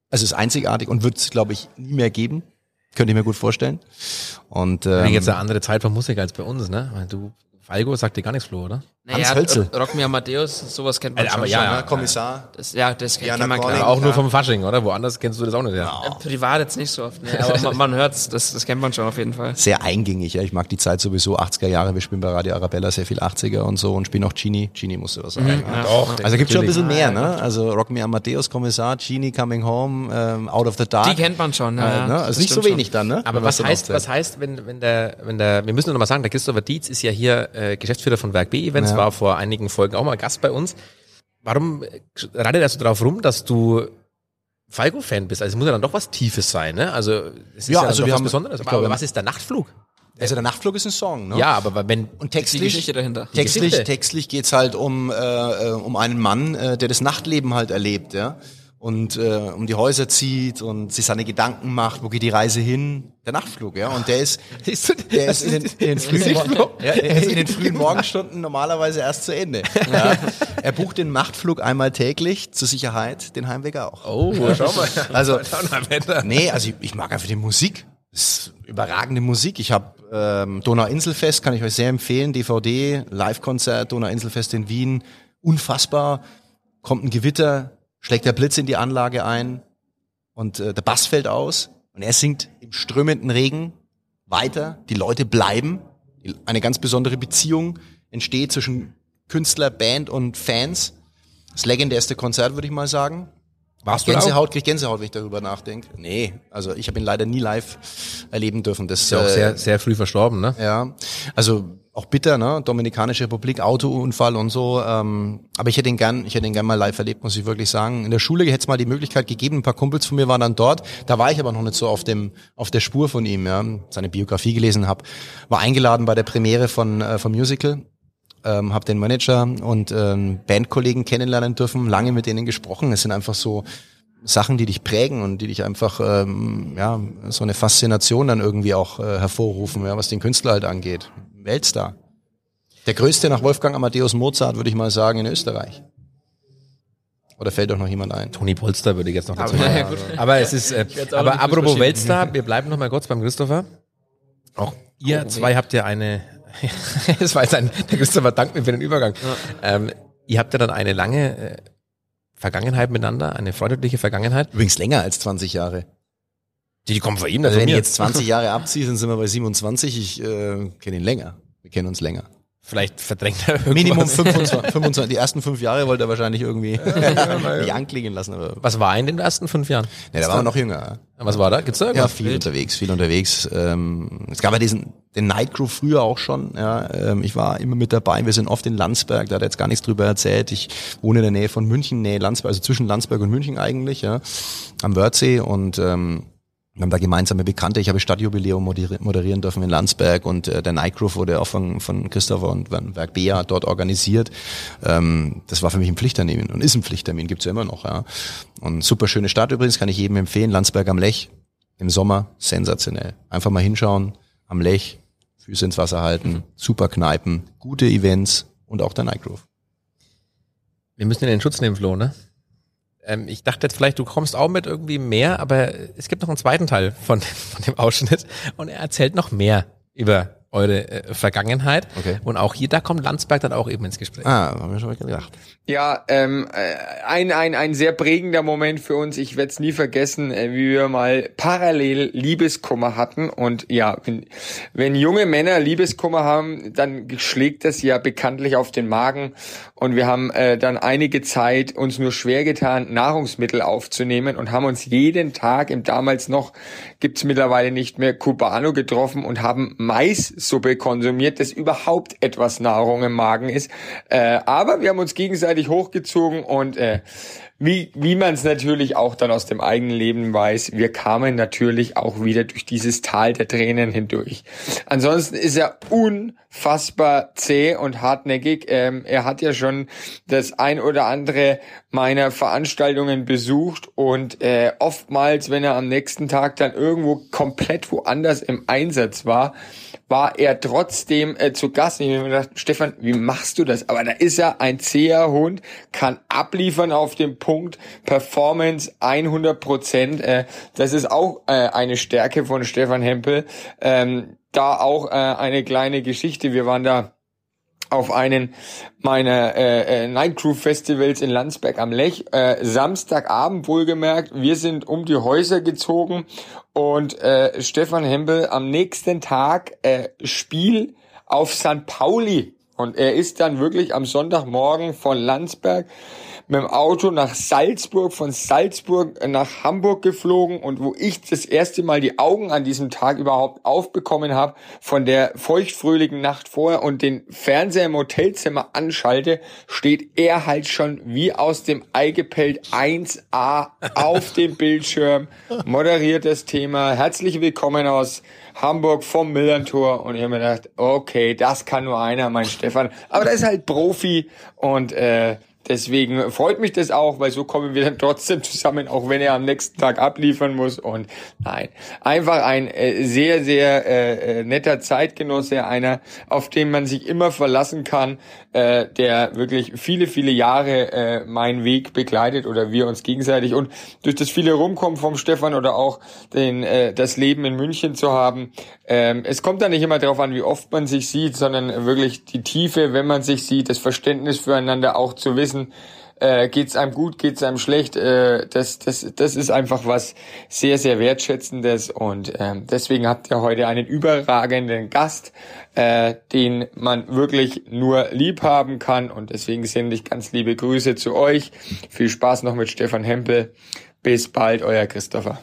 es ist einzigartig und wird es, glaube ich, nie mehr geben. Könnte ich mir gut vorstellen. Und ähm, jetzt eine andere Zeit von Musik als bei uns, ne? Du, Falco sagt dir gar nichts, Flo, oder? Naja, Hans Hölzel. Rock Me Amadeus, sowas kennt man also, schon. Aber ja, schon, ja, ne? Kommissar. Das, ja, das kennt man klar. Aber auch nur vom Fasching, oder? Woanders kennst du das auch nicht, ja. No. Privat jetzt nicht so oft, ne? Aber man, man hört's, das, das kennt man schon auf jeden Fall. Sehr eingängig, ja. Ich mag die Zeit sowieso, achtziger Jahre. Wir spielen bei Radio Arabella sehr viel achtziger und so und spielen auch Genie. Genie musste was sagen. Mhm. Ja, doch. Also, also gibt's schon ein bisschen mehr, ne? Also Rock Me Amadeus, Kommissar, Genie, Coming Home, ähm, Out of the Dark. Die kennt man schon, ja. Äh, ne? Also nicht so wenig schon. Dann, ne? Aber was, was heißt, was heißt, wenn, wenn der, wenn der, wir müssen nochmal sagen, der Christopher Dietz ist ja hier, äh, Geschäftsführer von Werk B Events, ja. War vor einigen Folgen auch mal Gast bei uns. warum reitet er so drauf rum, dass du Falco-Fan bist? Also es muss ja dann doch was Tiefes sein, ne? Also es ist ja, ja also wir was haben, Besonderes. Aber, glaube, aber was ist der Nachtflug? Also der Nachtflug ist ein Song, ne? Ja, aber wenn... Und textlich, die Geschichte dahinter. Textlich, textlich geht's halt um, äh, um einen Mann, äh, der das Nachtleben halt erlebt, ja? Und äh, um die Häuser zieht und sich seine Gedanken macht, wo geht die Reise hin? Der Nachtflug, ja. Und der ist, der ist in den, in den frühen, ja, der ist in den frühen Morgenstunden normalerweise erst zu Ende. Ja. Er bucht den Nachtflug einmal täglich, zur Sicherheit, den Heimweg auch. Oh, schau mal. Also, nee, also ich, ich mag einfach die Musik. Das ist überragende Musik. Ich habe ähm, Donauinselfest, kann ich euch sehr empfehlen, D V D, Live-Konzert, Donauinselfest in Wien, unfassbar. Kommt ein Gewitter, schlägt der Blitz in die Anlage ein und äh, der Bass fällt aus und er singt im strömenden Regen weiter. Die Leute bleiben. Eine ganz besondere Beziehung entsteht zwischen Künstler, Band und Fans. Das legendärste Konzert, würde ich mal sagen. Warst du Gänsehaut, krieg Gänsehaut, wenn ich darüber nachdenke. Nee, also ich habe ihn leider nie live erleben dürfen. Das ist ja auch äh, sehr, sehr früh verstorben, ne? Ja, also auch bitter, ne? Dominikanische Republik, Autounfall und so. Ähm, aber ich hätte ihn gern, ich hätte ihn gern mal live erlebt, muss ich wirklich sagen. In der Schule hätte es mal die Möglichkeit gegeben. Ein paar Kumpels von mir waren dann dort. Da war ich aber noch nicht so auf dem, auf der Spur von ihm, ja. Seine Biografie gelesen habe, war eingeladen bei der Premiere von äh, vom Musical. Ähm, habe den Manager und ähm, Bandkollegen kennenlernen dürfen, lange mit denen gesprochen. Es sind einfach so Sachen, die dich prägen und die dich einfach ähm, ja so eine Faszination dann irgendwie auch äh, hervorrufen, ja, was den Künstler halt angeht. Weltstar. Der größte nach Wolfgang Amadeus Mozart, würde ich mal sagen, in Österreich. Oder fällt doch noch jemand ein? Toni Polster würde ich jetzt noch dazu sagen. Aber, ja, aber es ist äh, aber apropos Weltstar, wir bleiben noch mal kurz beim Christopher. Auch ihr oh, zwei weh. habt ja eine das war jetzt ein, der Christopher dankt mir für den Übergang. Ja. Ähm, ihr habt ja dann eine lange äh, Vergangenheit miteinander, eine freundschaftliche Vergangenheit. Übrigens länger als zwanzig Jahre. Die, die kommen von ihm. Also wenn ich jetzt zwanzig Jahre abziehe, dann sind wir bei siebenundzwanzig. Ich äh, kenne ihn länger. Wir kennen uns länger. Vielleicht verdrängt er irgendwas. Minimum fünfundzwanzig. Die ersten fünf Jahre wollte er wahrscheinlich irgendwie die anklingen lassen. Aber was war in den ersten fünf Jahren? Ne, da war er noch jünger. Was war da? Gibt's da irgendwas? Ja, viel unterwegs, viel unterwegs. Ähm, es gab ja diesen, den Nightcrew früher auch schon. Ja, ähm, ich war immer mit dabei. Wir sind oft in Landsberg. Da hat er jetzt gar nichts drüber erzählt. Ich wohne in der Nähe von München, Nähe Landsberg, also zwischen Landsberg und München eigentlich, ja, am Wörthsee und, ähm, wir haben da gemeinsame Bekannte. Ich habe Stadtjubiläum moderieren dürfen in Landsberg und äh, der Nightcrew wurde auch von, von Christopher und Van Werk Bea dort organisiert. Ähm, das war für mich ein Pflichttermin und ist ein Pflichttermin, gibt's ja immer noch. Ja. Und super schöne Stadt übrigens, kann ich jedem empfehlen. Landsberg am Lech im Sommer, sensationell. Einfach mal hinschauen, am Lech, Füße ins Wasser halten, mhm. super Kneipen, gute Events und auch der Nightcrew. Wir müssen in den Schutz nehmen, Flo, ne? Ich dachte jetzt vielleicht, du kommst auch mit irgendwie mehr, aber es gibt noch einen zweiten Teil von, von dem Ausschnitt und er erzählt noch mehr über eure äh, Vergangenheit. Okay. Und auch hier, da kommt Landsberg dann auch eben ins Gespräch. Ah, haben wir schon mal gedacht. Ja, ähm, ein, ein, ein sehr prägender Moment für uns. Ich werde es nie vergessen, wie wir mal parallel Liebeskummer hatten. Und ja, wenn, wenn junge Männer Liebeskummer haben, dann schlägt das ja bekanntlich auf den Magen. Und wir haben äh, dann einige Zeit uns nur schwer getan, Nahrungsmittel aufzunehmen und haben uns jeden Tag, im damals noch, gibt's mittlerweile nicht mehr, Cubano getroffen und haben Mais-Suppe konsumiert, dass überhaupt etwas Nahrung im Magen ist. Äh, aber wir haben uns gegenseitig hochgezogen und äh, wie, wie man es natürlich auch dann aus dem eigenen Leben weiß, wir kamen natürlich auch wieder durch dieses Tal der Tränen hindurch. Ansonsten ist er unfassbar zäh und hartnäckig. Ähm, er hat ja schon das ein oder andere meiner Veranstaltungen besucht und äh, oftmals, wenn er am nächsten Tag dann irgendwo komplett woanders im Einsatz war, war er trotzdem äh, zu Gast. Ich habe mir gedacht, Stefan, wie machst du das? Aber da ist er ein zäher Hund, kann abliefern auf dem Punkt, Performance hundert Prozent. Äh, das ist auch äh, eine Stärke von Stefan Hempel. Ähm, da auch äh, eine kleine Geschichte. Wir waren da auf einen meiner äh, Nightcrew-Festivals in Landsberg am Lech. Äh, Samstagabend wohlgemerkt. Wir sind um die Häuser gezogen und äh, Stefan Hempel am nächsten Tag äh, Spiel auf Sankt Pauli Und er ist dann wirklich am Sonntagmorgen von Landsberg mit dem Auto nach Salzburg, von Salzburg nach Hamburg geflogen, und wo ich das erste Mal die Augen an diesem Tag überhaupt aufbekommen habe von der feuchtfröhlichen Nacht vorher und den Fernseher im Hotelzimmer anschalte, steht er halt schon wie aus dem Ei gepellt eins a auf dem Bildschirm, moderiert das Thema, herzlich willkommen aus Hamburg vom Millerntor, und ich habe mir gedacht, okay, das kann nur einer, mein Stefan, aber der ist halt Profi, und äh, deswegen freut mich das auch, weil so kommen wir dann trotzdem zusammen, auch wenn er am nächsten Tag abliefern muss. Und nein, einfach ein äh, sehr, sehr äh, netter Zeitgenosse, einer, auf den man sich immer verlassen kann, äh, der wirklich viele, viele Jahre äh, meinen Weg begleitet oder wir uns gegenseitig. Und durch das viele Rumkommen vom Stefan oder auch den äh, das Leben in München zu haben, äh, es kommt da nicht immer darauf an, wie oft man sich sieht, sondern wirklich die Tiefe, wenn man sich sieht, das Verständnis füreinander auch zu wissen, Äh, geht's einem gut, geht's einem schlecht, äh, das, das, das ist einfach was sehr, sehr Wertschätzendes, und ähm, deswegen habt ihr heute einen überragenden Gast, äh, den man wirklich nur lieb haben kann, und deswegen sende ich ganz liebe Grüße zu euch. Viel Spaß noch mit Stefan Hempel. Bis bald, euer Christopher.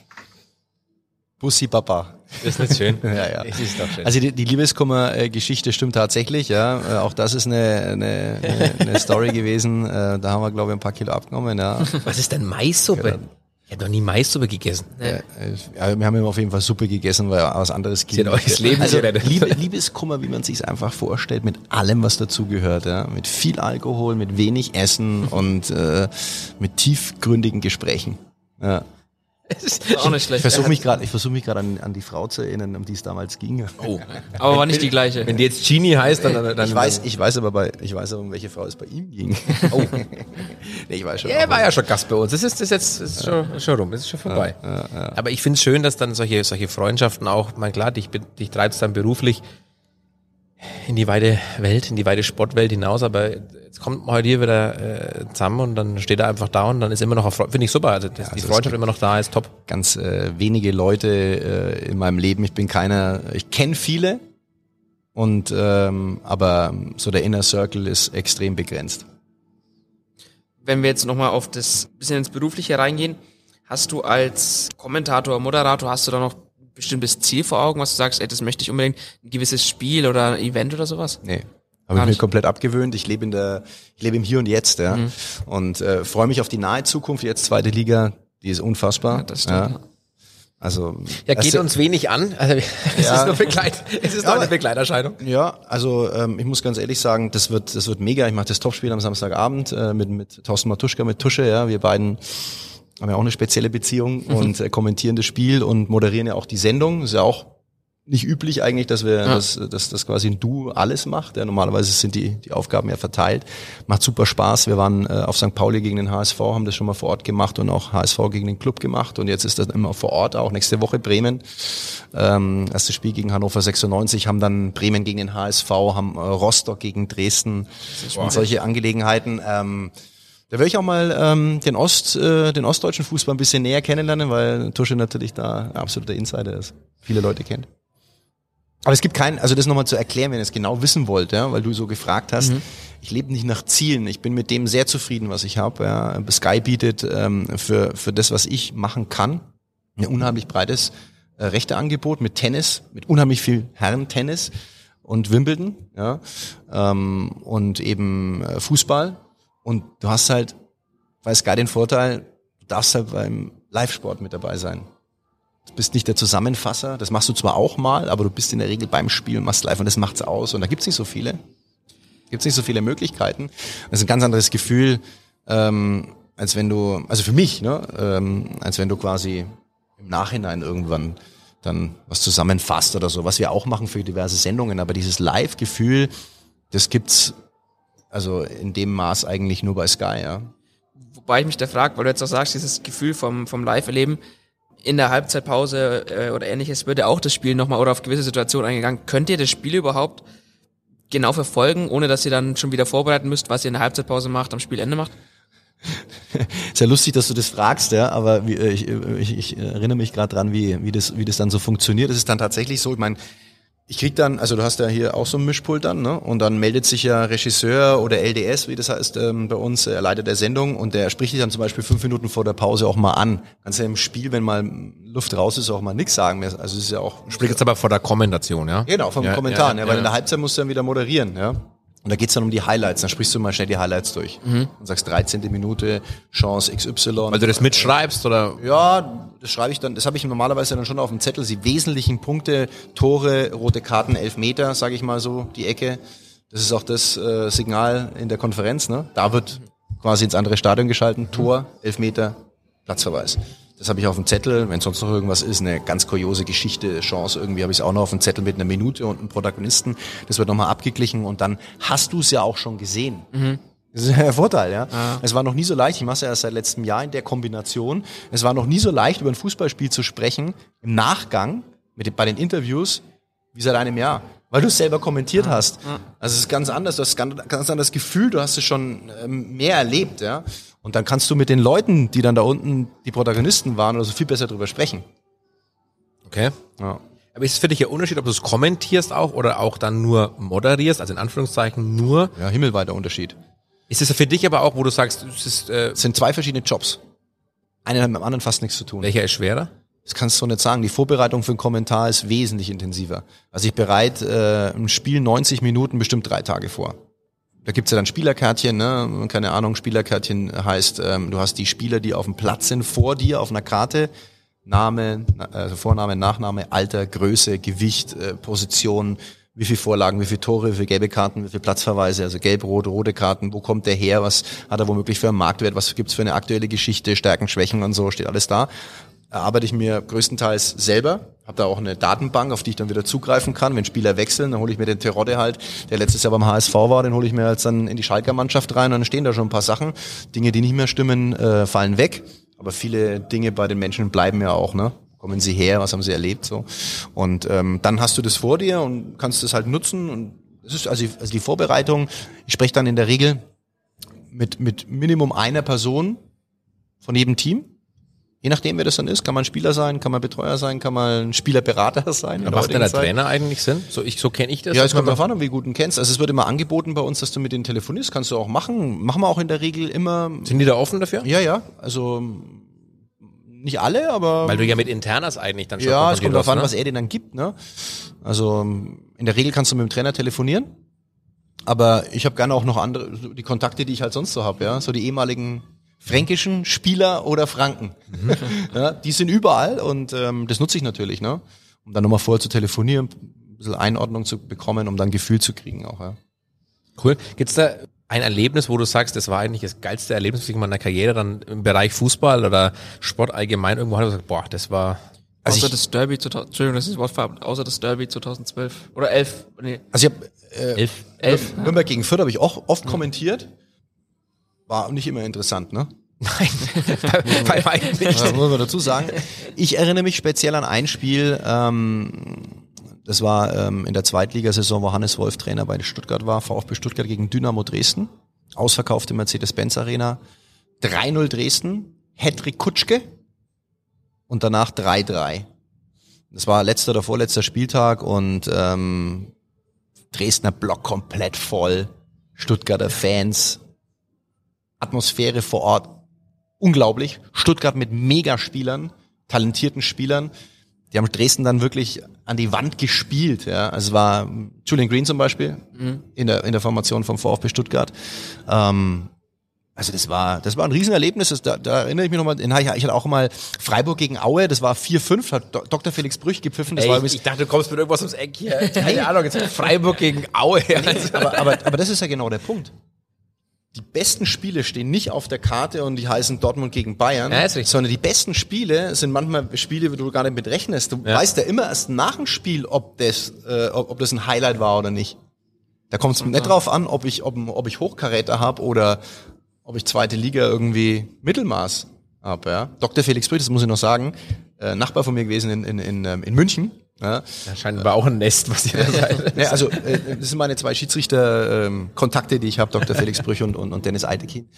Bussi Papa. Ist nicht schön? Ja, ja. Ist doch schön. Also die, die Liebeskummer-Geschichte stimmt tatsächlich, ja. Auch das ist eine, eine, eine, eine Story gewesen. Da haben wir, glaube ich, ein paar Kilo abgenommen, ja. Was ist denn Maissuppe? Ja, ich habe noch nie Maissuppe gegessen. Ne? Ja, wir haben immer auf jeden Fall Suppe gegessen, weil was anderes ging. Das Leben, also Liebe, Liebeskummer, wie man sich einfach vorstellt, mit allem, was dazugehört, ja, mit viel Alkohol, mit wenig Essen und äh, mit tiefgründigen Gesprächen. Ja. Ist auch nicht schlecht. Ich versuche mich gerade versuch an, an die Frau zu erinnern, um die es damals ging. Oh, aber war nicht die gleiche. Wenn die jetzt Genie heißt, dann... dann, dann ich, weiß, ich, weiß aber bei, ich weiß aber, um welche Frau es bei ihm ging. Oh. Nee, ich weiß schon. Er war ja schon Gast bei uns. Das ist, das jetzt, das ist schon, schon rum, das ist schon vorbei. Ja, ja, ja. Aber ich finde es schön, dass dann solche, solche Freundschaften auch, mein klar, dich, dich treibt es dann beruflich in die weite Welt, in die weite Sportwelt hinaus, aber jetzt kommt man heute hier wieder äh, zusammen und dann steht er einfach da und dann ist immer noch, finde ich super, also, dass ja, also die Freundschaft immer noch da ist, top. Ganz äh, wenige Leute äh, in meinem Leben, ich bin keiner, ich kenne viele, und ähm, aber so der Inner Circle ist extrem begrenzt. Wenn wir jetzt nochmal auf das bisschen ins Berufliche reingehen, hast du als Kommentator, Moderator, hast du da noch bestimmtes Ziel vor Augen, was du sagst, ey, das möchte ich unbedingt, ein gewisses Spiel oder ein Event oder sowas? Nee, habe ich mir komplett abgewöhnt. Ich lebe in der, ich lebe im Hier und Jetzt, ja, mhm. und äh, freue mich auf die nahe Zukunft. Jetzt zweite Liga, die ist unfassbar. Ja, das stimmt. Ja. Also ja, geht uns wenig an. Also es ja. ist nur Begleit, es ist ja, nur eine Begleiterscheinung. Ja, also ähm, ich muss ganz ehrlich sagen, das wird, das wird mega. Ich mache das Topspiel am Samstagabend äh, mit mit Thorsten Mattuschka, mit Tusche, ja, wir beiden haben ja auch eine spezielle Beziehung und äh, kommentieren das Spiel und moderieren ja auch die Sendung. Ist ja auch nicht üblich eigentlich, dass wir, ja. dass, dass, dass quasi ein Duo alles macht. Ja, normalerweise sind die, die Aufgaben ja verteilt. Macht super Spaß. Wir waren äh, auf Sankt Pauli gegen den H S V, haben das schon mal vor Ort gemacht und auch H S V gegen den Club gemacht. Und jetzt ist das immer vor Ort auch. Nächste Woche Bremen. Ähm, erstes Spiel gegen Hannover sechsundneunzig, haben dann Bremen gegen den H S V, haben äh, Rostock gegen Dresden und solche Angelegenheiten. Ähm, Da will ich auch mal ähm, den Ost, äh, den ostdeutschen Fußball ein bisschen näher kennenlernen, weil Tusche natürlich da ein absoluter Insider ist, viele Leute kennt. Aber es gibt keinen, also das nochmal zu erklären, wenn ihr es genau wissen wollt, ja, weil du so gefragt hast. Mhm. Ich lebe nicht nach Zielen. Ich bin mit dem sehr zufrieden, was ich habe. Ja. Sky bietet ähm, für für das, was ich machen kann, ein unheimlich breites äh, Rechteangebot mit Tennis, mit unheimlich viel Herrentennis und Wimbledon, ja, ähm, und eben äh, Fußball. Und du hast halt, bei Sky den Vorteil, du darfst halt beim Live-Sport mit dabei sein. Du bist nicht der Zusammenfasser, das machst du zwar auch mal, aber du bist in der Regel beim Spiel und machst live und das macht's aus. Und da gibt's nicht so viele, gibt's nicht so viele Möglichkeiten. Das ist ein ganz anderes Gefühl, ähm, als wenn du, also für mich, ne, ähm, als wenn du quasi im Nachhinein irgendwann dann was zusammenfasst oder so, was wir auch machen für diverse Sendungen. Aber dieses Live-Gefühl, das gibt's also in dem Maß eigentlich nur bei Sky, ja. Wobei ich mich da frage, weil du jetzt auch sagst, dieses Gefühl vom vom Live-Erleben, in der Halbzeitpause äh, oder ähnliches würde auch das Spiel nochmal oder auf gewisse Situationen eingegangen. Könnt ihr das Spiel überhaupt genau verfolgen, ohne dass ihr dann schon wieder vorbereiten müsst, was ihr in der Halbzeitpause macht, am Spielende macht? Ist ja lustig, dass du das fragst, ja, aber ich, ich, ich erinnere mich gerade dran, wie, wie, das, wie das dann so funktioniert. Es ist dann tatsächlich so, ich meine, Ich krieg dann, also du hast ja hier auch so ein Mischpult dann, ne? Und dann meldet sich ja Regisseur oder L D S, wie das heißt, ähm, bei uns, er leitet der Sendung und der spricht dich dann zum Beispiel fünf Minuten vor der Pause auch mal an. Kannst ja im Spiel, wenn mal Luft raus ist, auch mal nichts sagen mehr. Also es ist ja auch. Sprich jetzt aber vor der Kommentation, ja? Genau, vom ja, Kommentar, ja, ja, weil ja. in der Halbzeit musst du dann wieder moderieren, ja? Und da geht's dann um die Highlights, dann sprichst du mal schnell die Highlights durch. Mhm. Und sagst dreizehnte Minute, Chance X Y. Weil du das mitschreibst, oder? Ja, das schreibe ich dann, das habe ich normalerweise dann schon auf dem Zettel, die wesentlichen Punkte, Tore, rote Karten, Elfmeter, sage ich mal so, die Ecke. Das ist auch das äh, Signal in der Konferenz, ne? Da wird quasi ins andere Stadion geschalten, Tor, Elfmeter, Platzverweis. Das habe ich auf dem Zettel, wenn sonst noch irgendwas ist, eine ganz kuriose Geschichte, Chance, irgendwie habe ich es auch noch auf dem Zettel mit einer Minute und einem Protagonisten. Das wird nochmal abgeglichen und dann hast du es ja auch schon gesehen. Mhm. Das ist der Vorteil, ja. Ah. Es war noch nie so leicht, ich mache es ja erst seit letztem Jahr in der Kombination, es war noch nie so leicht, über ein Fußballspiel zu sprechen, im Nachgang, mit den, bei den Interviews, wie seit einem Jahr. Weil du es selber kommentiert ja. hast. Ja. Also es ist ganz anders, du hast ganz, ganz anderes Gefühl, du hast es schon mehr erlebt, ja. Und dann kannst du mit den Leuten, die dann da unten die Protagonisten waren oder so, viel besser drüber sprechen. Okay. Ja. Aber ist es für dich ja Unterschied, ob du es kommentierst auch oder auch dann nur moderierst, also in Anführungszeichen nur? Ja, himmelweiter Unterschied. Ist es für dich aber auch, wo du sagst, es ist, äh es sind zwei verschiedene Jobs. Einer hat mit dem anderen fast nichts zu tun. Welcher ist schwerer? Das kannst du nicht sagen. Die Vorbereitung für einen Kommentar ist wesentlich intensiver. Also ich bereite äh, ein Spiel neunzig Minuten bestimmt drei Tage vor. Da gibt's ja dann Spielerkärtchen, ne? Keine Ahnung, Spielerkärtchen heißt, ähm, du hast die Spieler, die auf dem Platz sind, vor dir auf einer Karte. Name, also Vorname, Nachname, Alter, Größe, Gewicht, äh, Position, wie viel Vorlagen, wie viel Tore, wie viel gelbe Karten, wie viel Platzverweise, also gelb, rot, rote Karten, wo kommt der her, was hat er womöglich für einen Marktwert, was gibt's für eine aktuelle Geschichte, Stärken, Schwächen und so, steht alles da. Arbeite ich mir größtenteils selber, habe da auch eine Datenbank, auf die ich dann wieder zugreifen kann. Wenn Spieler wechseln, dann hole ich mir den Terodde halt, der letztes Jahr beim H S V war, den hole ich mir jetzt dann in die Schalker Mannschaft rein und dann stehen da schon ein paar Sachen. Dinge, die nicht mehr stimmen, äh, fallen weg. Aber viele Dinge bei den Menschen bleiben ja auch, ne? Kommen sie her, was haben sie erlebt, so. Und ähm, dann hast du das vor dir und kannst das halt nutzen. Und es ist also, also die Vorbereitung, ich spreche dann in der Regel mit, mit Minimum einer Person von jedem Team. Je nachdem, wer das dann ist, kann man Spieler sein, kann man Betreuer sein, kann man Spielerberater sein. Aber macht denn der Trainer eigentlich Sinn? So, ich, so kenne ich das. Ja, es kommt davon an, wie gut du ihn kennst. Also es wird immer angeboten bei uns, dass du mit denen telefonierst. Kannst du auch machen. Machen wir auch in der Regel immer. Sind die da offen dafür? Ja, ja. Also nicht alle, aber... Weil du ja mit Internas eigentlich dann schon... Ja, es kommt davon an, ne? Was er denen dann gibt, ne? Also in der Regel kannst du mit dem Trainer telefonieren. Aber ich habe gerne auch noch andere, die Kontakte, die ich halt sonst so habe, ja. So die ehemaligen... fränkischen Spieler oder Franken. Mhm. Ja, die sind überall und ähm, das nutze ich natürlich, ne? Um dann nochmal vorher zu telefonieren, ein bisschen Einordnung zu bekommen, um dann Gefühl zu kriegen auch, ja. Cool. Gibt's da ein Erlebnis, wo du sagst, das war eigentlich das geilste Erlebnis, was ich in meiner Karriere dann im Bereich Fußball oder Sport allgemein irgendwo hatte, wo ich gesagt, boah, das war... Also außer ich, das Derby, Entschuldigung, das ist Wortfarben, außer das Derby zweitausendzwölf oder elf, nee. Also ich habe äh, elf Nürnberg gegen Fürth habe ich auch oft ja. kommentiert. War nicht immer interessant, ne? Nein, bei weitem nicht. Das muss man dazu sagen. Ich erinnere mich speziell an ein Spiel, ähm, das war ähm, in der Zweitligasaison, wo Hannes Wolf Trainer bei Stuttgart war, VfB Stuttgart gegen Dynamo Dresden, ausverkaufte Mercedes-Benz-Arena, drei null Dresden, Hattrick Kutschke und danach drei drei. Das war letzter oder vorletzter Spieltag und ähm, Dresdner Block komplett voll, Stuttgarter Fans, Atmosphäre vor Ort, unglaublich. Stuttgart mit Megaspielern, talentierten Spielern. Die haben Dresden dann wirklich an die Wand gespielt. Ja, also es war Julian Green zum Beispiel mhm. in der in der Formation vom VfB Stuttgart. Ähm, also das war das war ein Riesenerlebnis. Das, da, da erinnere ich mich nochmal. Ich hatte auch mal Freiburg gegen Aue. Das war vier fünf. Hat Doktor Felix Brych gepfiffen. Das Ey, war ich, ich dachte, du kommst mit irgendwas ums Eck hier. Keine Ahnung. Jetzt Freiburg gegen Aue. Nee, aber, aber aber das ist ja genau der Punkt. Die besten Spiele stehen nicht auf der Karte und die heißen Dortmund gegen Bayern, ja, sondern die besten Spiele sind manchmal Spiele, wo du gar nicht mitrechnest. Du ja. weißt ja immer erst nach dem Spiel, ob das, äh, ob das ein Highlight war oder nicht. Da kommt es mhm. nicht drauf an, ob ich, ob, ob ich Hochkaräter habe oder ob ich zweite Liga irgendwie Mittelmaß habe. Ja? Doktor Felix Brych, das muss ich noch sagen, äh, Nachbar von mir gewesen in, in, in, ähm, in München. Ja. Ja, scheinbar auch ein Nest, was ihr da seid. Ja, also äh, das sind meine zwei Schiedsrichter-Kontakte, ähm, die ich habe, Doktor Felix Brych und, und, und Deniz Aytekin.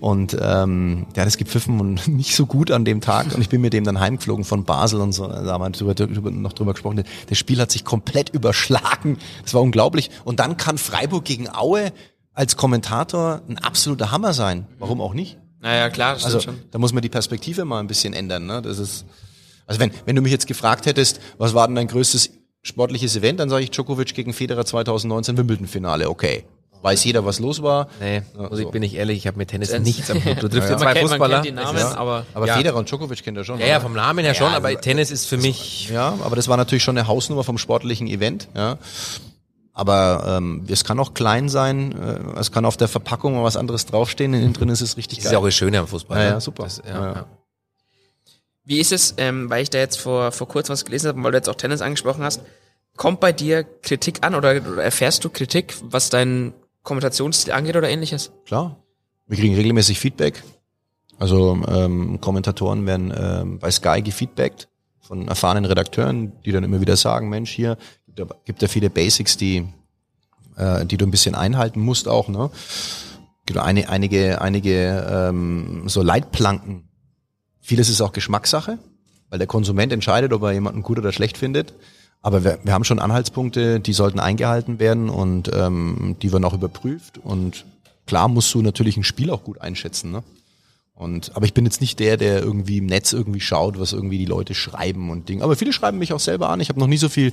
Und ähm, ja, das gepfiffen und nicht so gut an dem Tag. Und ich bin mit dem dann heimgeflogen von Basel und so. Da haben wir drüber, drüber, noch drüber gesprochen. Das Spiel hat sich komplett überschlagen. Das war unglaublich. Und dann kann Freiburg gegen Aue als Kommentator ein absoluter Hammer sein. Warum auch nicht? Naja, klar, das also, stimmt schon. Da muss man die Perspektive mal ein bisschen ändern, ne? Das ist... Also wenn wenn du mich jetzt gefragt hättest, was war denn dein größtes sportliches Event, dann sage ich Djokovic gegen Federer zwanzig neunzehn Wimbledon-Finale, okay. Weiß jeder, was los war? Nee, also ich bin nicht ehrlich, ich habe mit Tennis nichts am Hut. Du triffst ja, ja. zwei kennt, Fußballer. Kennt die Namen, ja. Aber, aber ja. Federer und Djokovic kennt er schon. Ja, ja, vom Namen her schon, ja, aber also, Tennis ist für mich... Ja, aber das war natürlich schon eine Hausnummer vom sportlichen Event, ja. Aber ähm, es kann auch klein sein, äh, es kann auf der Verpackung was anderes draufstehen, innen drin ist es richtig das geil. Das ist ja auch das Schöne am Fußball. Ja, ja, super. Das, ja, ja. Ja. Wie ist es, ähm, weil ich da jetzt vor vor kurzem was gelesen habe, weil du jetzt auch Tennis angesprochen hast, kommt bei dir Kritik an oder erfährst du Kritik, was deinen Kommentationsstil angeht oder ähnliches? Klar, wir kriegen regelmäßig Feedback. Also ähm, Kommentatoren werden ähm, bei Sky gefeedbackt von erfahrenen Redakteuren, die dann immer wieder sagen, Mensch, hier gibt ja viele Basics, die äh, die du ein bisschen einhalten musst auch, ne? Gibt eine, einige einige ähm, so Leitplanken. Vieles ist auch Geschmackssache, weil der Konsument entscheidet, ob er jemanden gut oder schlecht findet. Aber wir, wir haben schon Anhaltspunkte, die sollten eingehalten werden und ähm, die werden auch überprüft. Und klar musst du natürlich ein Spiel auch gut einschätzen. Ne? Und aber ich bin jetzt nicht der, der irgendwie im Netz irgendwie schaut, was irgendwie die Leute schreiben und Ding. Aber viele schreiben mich auch selber an. Ich habe noch nie so viel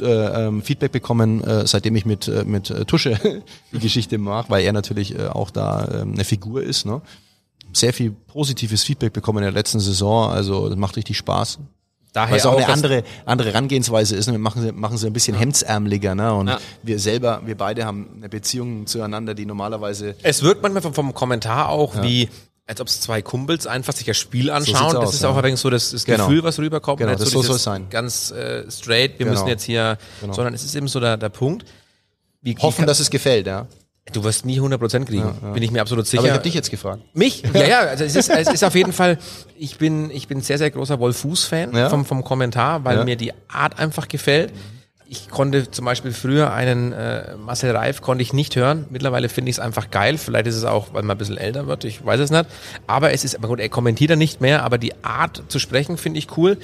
äh, Feedback bekommen, äh, seitdem ich mit äh, mit Tusche die Geschichte mache, weil er natürlich äh, auch da äh, eine Figur ist, ne? Sehr viel positives Feedback bekommen in der letzten Saison, also das macht richtig Spaß. Daher weil es auch, auch eine andere andere Herangehensweise ist, wir machen sie machen sie ein bisschen ja. hemdsärmeliger, ne? Und ja. wir selber, wir beide haben eine Beziehung zueinander, die normalerweise... Es wirkt manchmal vom, vom Kommentar auch ja. wie, als ob es zwei Kumpels einfach sich das Spiel anschauen, so das aus, ist ja. auch übrigens so das, das genau. Gefühl, was rüberkommt. Genau, das so soll es sein. Ganz äh, straight, wir genau. müssen jetzt hier, genau. sondern es ist eben so der, der Punkt. Wie, Hoffen, wie dass es gefällt, ja. Du wirst nie hundert Prozent kriegen, ja, ja. bin ich mir absolut sicher. Aber ich habe dich jetzt gefragt. Mich? Ja, ja, also es ist, es ist auf jeden Fall, ich bin ich bin sehr, sehr großer Wolf-Fuß-Fan ja. vom, vom Kommentar, weil ja. mir die Art einfach gefällt. Ich konnte zum Beispiel früher einen äh, Marcel Reif konnte ich nicht hören. Mittlerweile finde ich es einfach geil. Vielleicht ist es auch, weil man ein bisschen älter wird, ich weiß es nicht. Aber es ist, aber gut, er kommentiert dann nicht mehr, aber die Art zu sprechen finde ich cool.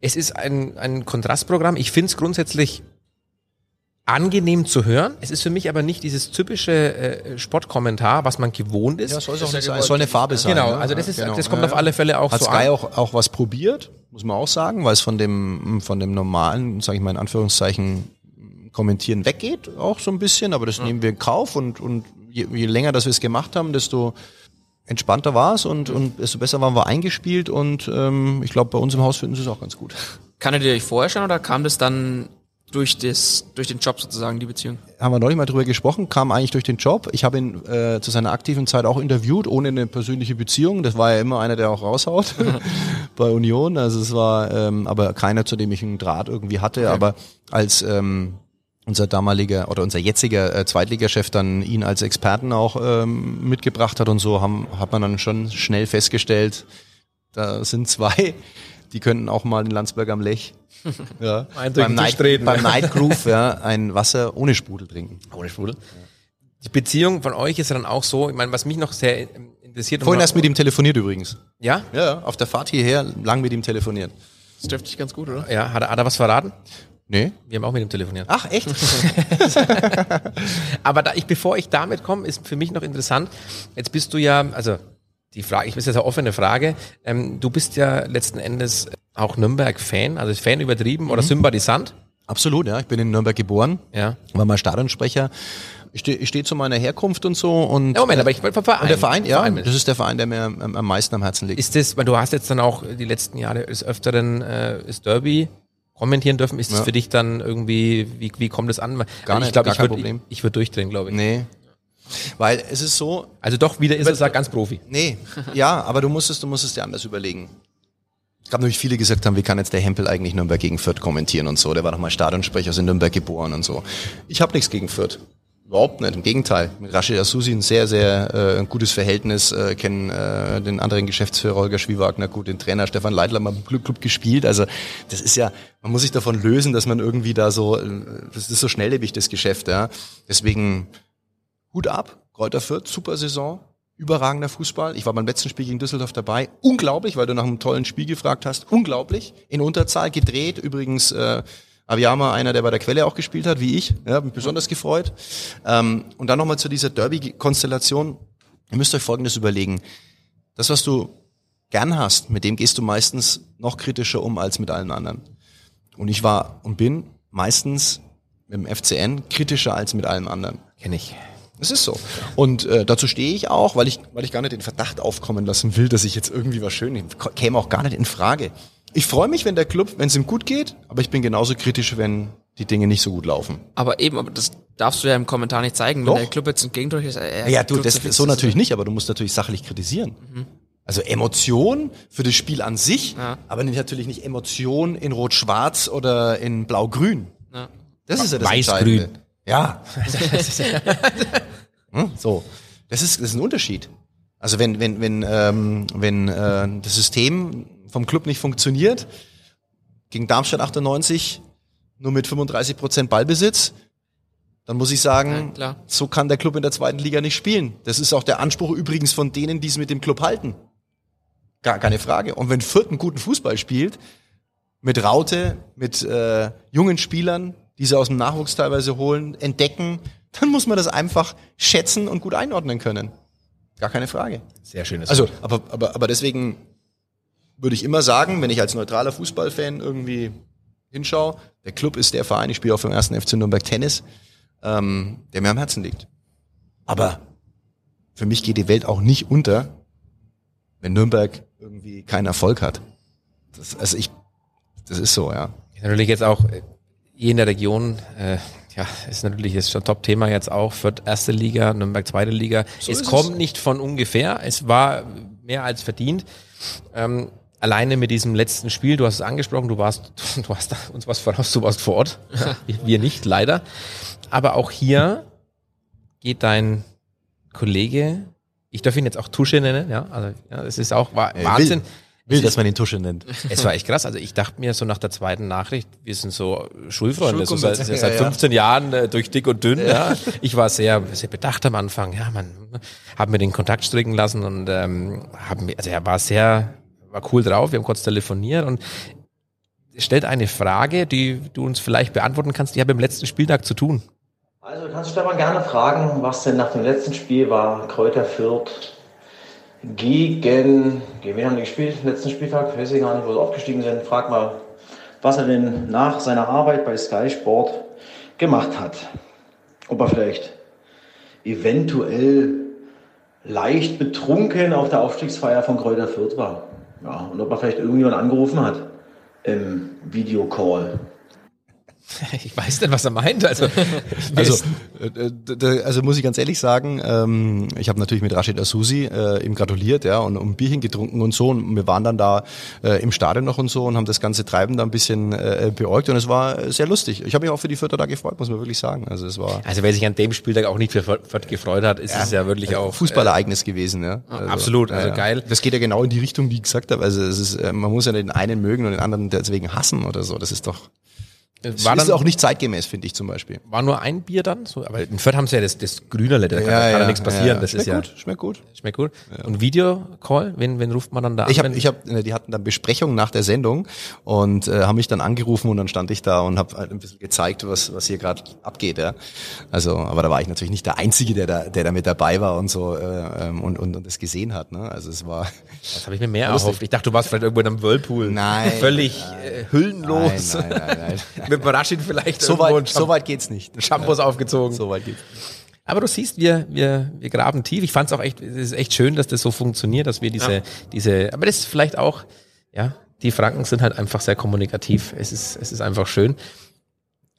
Es ist ein, ein Kontrastprogramm. Ich finde es grundsätzlich angenehm zu hören. Es ist für mich aber nicht dieses typische äh, Sportkommentar, was man gewohnt ist. Ja, soll es auch nicht sein. Es soll eine Farbe sein. Genau, also das ist, genau. das kommt auf alle Fälle auch Hat so Sky an. Hat Sky auch, auch was probiert, muss man auch sagen, weil es von dem, von dem normalen, sage ich mal in Anführungszeichen, Kommentieren weggeht, auch so ein bisschen, aber das ja. nehmen wir in Kauf und, und je, je länger, dass wir es gemacht haben, desto entspannter war es und, und desto besser waren wir eingespielt und ähm, ich glaube, bei uns im Haus finden sie es auch ganz gut. Kanntet ihr euch vorstellen oder kam das dann Durch, das, durch den Job sozusagen, die Beziehung? Haben wir neulich mal drüber gesprochen, kam eigentlich durch den Job. Ich habe ihn äh, zu seiner aktiven Zeit auch interviewt, ohne eine persönliche Beziehung. Das war ja immer einer, der auch raushaut bei Union. Also es war ähm, aber keiner, zu dem ich einen Draht irgendwie hatte. Okay. Aber als ähm, unser damaliger oder unser jetziger äh, Zweitligachef dann ihn als Experten auch ähm, mitgebracht hat und so, haben, hat man dann schon schnell festgestellt, da sind zwei, die könnten auch mal in Landsberg am Lech ja. beim Night, beim Night Groove ja, ein Wasser ohne Sprudel trinken. Ohne Sprudel. Ja. Die Beziehung von euch ist ja dann auch so, ich meine, was mich noch sehr interessiert... Vorhin hast du mit ihm telefoniert übrigens. Ja? Ja, auf der Fahrt hierher lang mit ihm telefoniert. Das trifft dich ganz gut, oder? Ja, hat er, hat er was verraten? Nee. Wir haben auch mit ihm telefoniert. Ach, echt? Aber da ich, bevor ich damit komme, ist für mich noch interessant, jetzt bist du ja, also... Die Frage, ich bin jetzt eine offene Frage. Ähm, du bist ja letzten Endes auch Nürnberg-Fan, also Fan übertrieben mhm. oder Sympathisant? Absolut, ja. Ich bin in Nürnberg geboren, ja. war mal Stadionsprecher. Ich stehe ich steh zu meiner Herkunft und so. Und, ja, Moment, aber ich bin vom Verein. Und der Verein, ja, Verein. Das ist der Verein, der mir am, am meisten am Herzen liegt. Ist das, weil du hast jetzt dann auch die letzten Jahre des Öfteren äh, ist Derby kommentieren dürfen. Ist ja. das für dich dann irgendwie, wie, wie kommt das an? Gar nicht, ich glaub, gar ich kein würd, Problem. Ich, ich würde durchdrehen, glaube ich. Nee. Weil es ist so... Also doch, wieder ist es halt ganz Profi. Nee, ja, aber du musst es, du musst es dir anders überlegen. Es gab nämlich viele, die gesagt haben, wie kann jetzt der Hempel eigentlich Nürnberg gegen Fürth kommentieren und so. Der war doch mal Stadionsprecher, ist in Nürnberg geboren und so. Ich habe nichts gegen Fürth. Überhaupt nicht, im Gegenteil. Mit Rashid Asusi ein sehr, sehr äh, ein gutes Verhältnis, äh, kennen äh, den anderen Geschäftsführer Holger Schwiewagner gut, den Trainer Stefan Leitler mal im Club gespielt. Also das ist ja, man muss sich davon lösen, dass man irgendwie da so, das ist so schnelllebig, das Geschäft. Ja. Deswegen Hut ab, Greuther Fürth, super Saison, überragender Fußball. Ich war beim letzten Spiel gegen Düsseldorf dabei. Unglaublich, weil du nach einem tollen Spiel gefragt hast. Unglaublich, in Unterzahl gedreht, übrigens... Äh, Abiyama, einer, der bei der Quelle auch gespielt hat, wie ich, ja, mich besonders gefreut. Ähm, und dann nochmal zu dieser Derby-Konstellation. Ihr müsst euch Folgendes überlegen. Das, was du gern hast, mit dem gehst du meistens noch kritischer um als mit allen anderen. Und ich war und bin meistens im F C N kritischer als mit allen anderen. Kenne ich. Es ist so. Und äh, dazu stehe ich auch, weil ich, weil ich gar nicht den Verdacht aufkommen lassen will, dass ich jetzt irgendwie was Schönes, käme auch gar nicht in Frage. Ich freue mich, wenn der Club, wenn es ihm gut geht, aber ich bin genauso kritisch, wenn die Dinge nicht so gut laufen. Aber eben, aber das darfst du ja im Kommentar nicht zeigen, wenn Doch. Der Club jetzt ein Gegentor ist. Äh, ja, du, das, so natürlich nicht, aber du musst natürlich sachlich kritisieren. Mhm. Also Emotion für das Spiel an sich, ja. Aber natürlich nicht Emotion in Rot-Schwarz oder in Blau-Grün. Ja. Das ist ja das Entscheidende. Weiß-Grün. Ja. hm? So. Das ist, das ist ein Unterschied. Also wenn, wenn, wenn, ähm, wenn äh, das System vom Club nicht funktioniert, gegen Darmstadt achtundneunzig nur mit fünfunddreißig Prozent Ballbesitz, dann muss ich sagen, ja, so kann der Club in der zweiten Liga nicht spielen. Das ist auch der Anspruch übrigens von denen, die es mit dem Club halten. Gar keine Frage. Und wenn Fürth einen guten Fußball spielt, mit Raute, mit äh, jungen Spielern, die sie aus dem Nachwuchs teilweise holen, entdecken, dann muss man das einfach schätzen und gut einordnen können. Gar keine Frage. Sehr schönes Also, aber, aber, aber deswegen... würde ich immer sagen, wenn ich als neutraler Fußballfan irgendwie hinschaue, der Club ist der Verein, ich spiele auch vom ersten F C Nürnberg Tennis, ähm, der mir am Herzen liegt. Aber für mich geht die Welt auch nicht unter, wenn Nürnberg irgendwie keinen Erfolg hat. Das, also ich, das ist so, ja. Natürlich jetzt auch hier in der Region, äh, ja, ist natürlich jetzt schon Top-Thema jetzt auch, Fürth erste Liga, Nürnberg zweite Liga. So es kommt es. Nicht von ungefähr, es war mehr als verdient. Ähm, Alleine mit diesem letzten Spiel, du hast es angesprochen, du warst, du hast uns was voraus, du warst vor Ort, wir nicht, leider. Aber auch hier geht dein Kollege, ich darf ihn jetzt auch Tusche nennen, ja, also ja, es ist auch war, Wahnsinn. Will, will, dass man ihn Tusche nennt. Es war echt krass, also ich dachte mir so nach der zweiten Nachricht, wir sind so Schulfreunde, so seit, seit fünfzehn ja, ja. Jahren äh, durch dick und dünn. Ja. Ja. Ich war sehr, sehr bedacht am Anfang, ja, man, haben wir den Kontakt stricken lassen und ähm, haben, also er war sehr... war cool drauf, wir haben kurz telefoniert und stellt eine Frage, die du uns vielleicht beantworten kannst, die hat mit dem letzten Spieltag zu tun. Also kannst du Stefan gerne fragen, was denn nach dem letzten Spiel war, Greuther Fürth gegen, gegen wen haben die gespielt, letzten Spieltag, weiß ich gar nicht, wo sie aufgestiegen sind, frag mal, was er denn nach seiner Arbeit bei Sky Sport gemacht hat. Ob er vielleicht eventuell leicht betrunken auf der Aufstiegsfeier von Greuther Fürth war. Ja, und ob er vielleicht irgendjemand angerufen hat im Videocall. Ich weiß nicht, was er meint. Also, also, also muss ich ganz ehrlich sagen, ähm, ich habe natürlich mit Rashid Asusi äh, ihm gratuliert, ja, und ein Bierchen getrunken und so. Und wir waren dann da äh, im Stadion noch und so und haben das ganze Treiben da ein bisschen äh, beäugt. Und es war sehr lustig. Ich habe mich auch für die Fürther da gefreut, muss man wirklich sagen. Also es war. Also wer sich an dem Spieltag auch nicht für Fürth gefreut hat, ist ja, es ja wirklich auch Fußballereignis äh, gewesen, ja. Also, absolut, also ja, geil. Das geht ja genau in die Richtung, die ich gesagt habe. Also es ist, man muss ja den einen mögen und den anderen deswegen hassen oder so. Das ist doch. Das war ist dann auch nicht zeitgemäß, finde ich zum Beispiel. War nur ein Bier dann? So, aber in Fürth haben sie ja das, das Grünerle, da kann ja, ja, ja nichts passieren. Ja, ja. Das schmeckt, ist gut, ja, schmeckt gut. Schmeckt gut. Ja. Und Videocall, wen, wen ruft man dann da ich an? Hab, ich hab, die hatten dann Besprechung nach der Sendung und äh, haben mich dann angerufen und dann stand ich da und habe halt ein bisschen gezeigt, was, was hier gerade abgeht. Ja. Also, aber da war ich natürlich nicht der Einzige, der da, der da mit dabei war und so äh, und, und, und das gesehen hat. Ne? Also es war. Das habe ich mir mehr erhofft. Ich dachte, du warst vielleicht irgendwo in einem Whirlpool. Nein. Völlig nein, hüllenlos. Nein, nein, nein, nein, nein. Mit Rashid vielleicht so weit, so weit geht's nicht. Shampoos ja. Aufgezogen. So weit geht's. Aber du siehst, wir wir wir graben tief. Ich fand's auch echt, es ist echt schön, dass das so funktioniert, dass wir diese ja. diese. Aber das ist vielleicht auch, ja, die Franken sind halt einfach sehr kommunikativ. Es ist es ist einfach schön.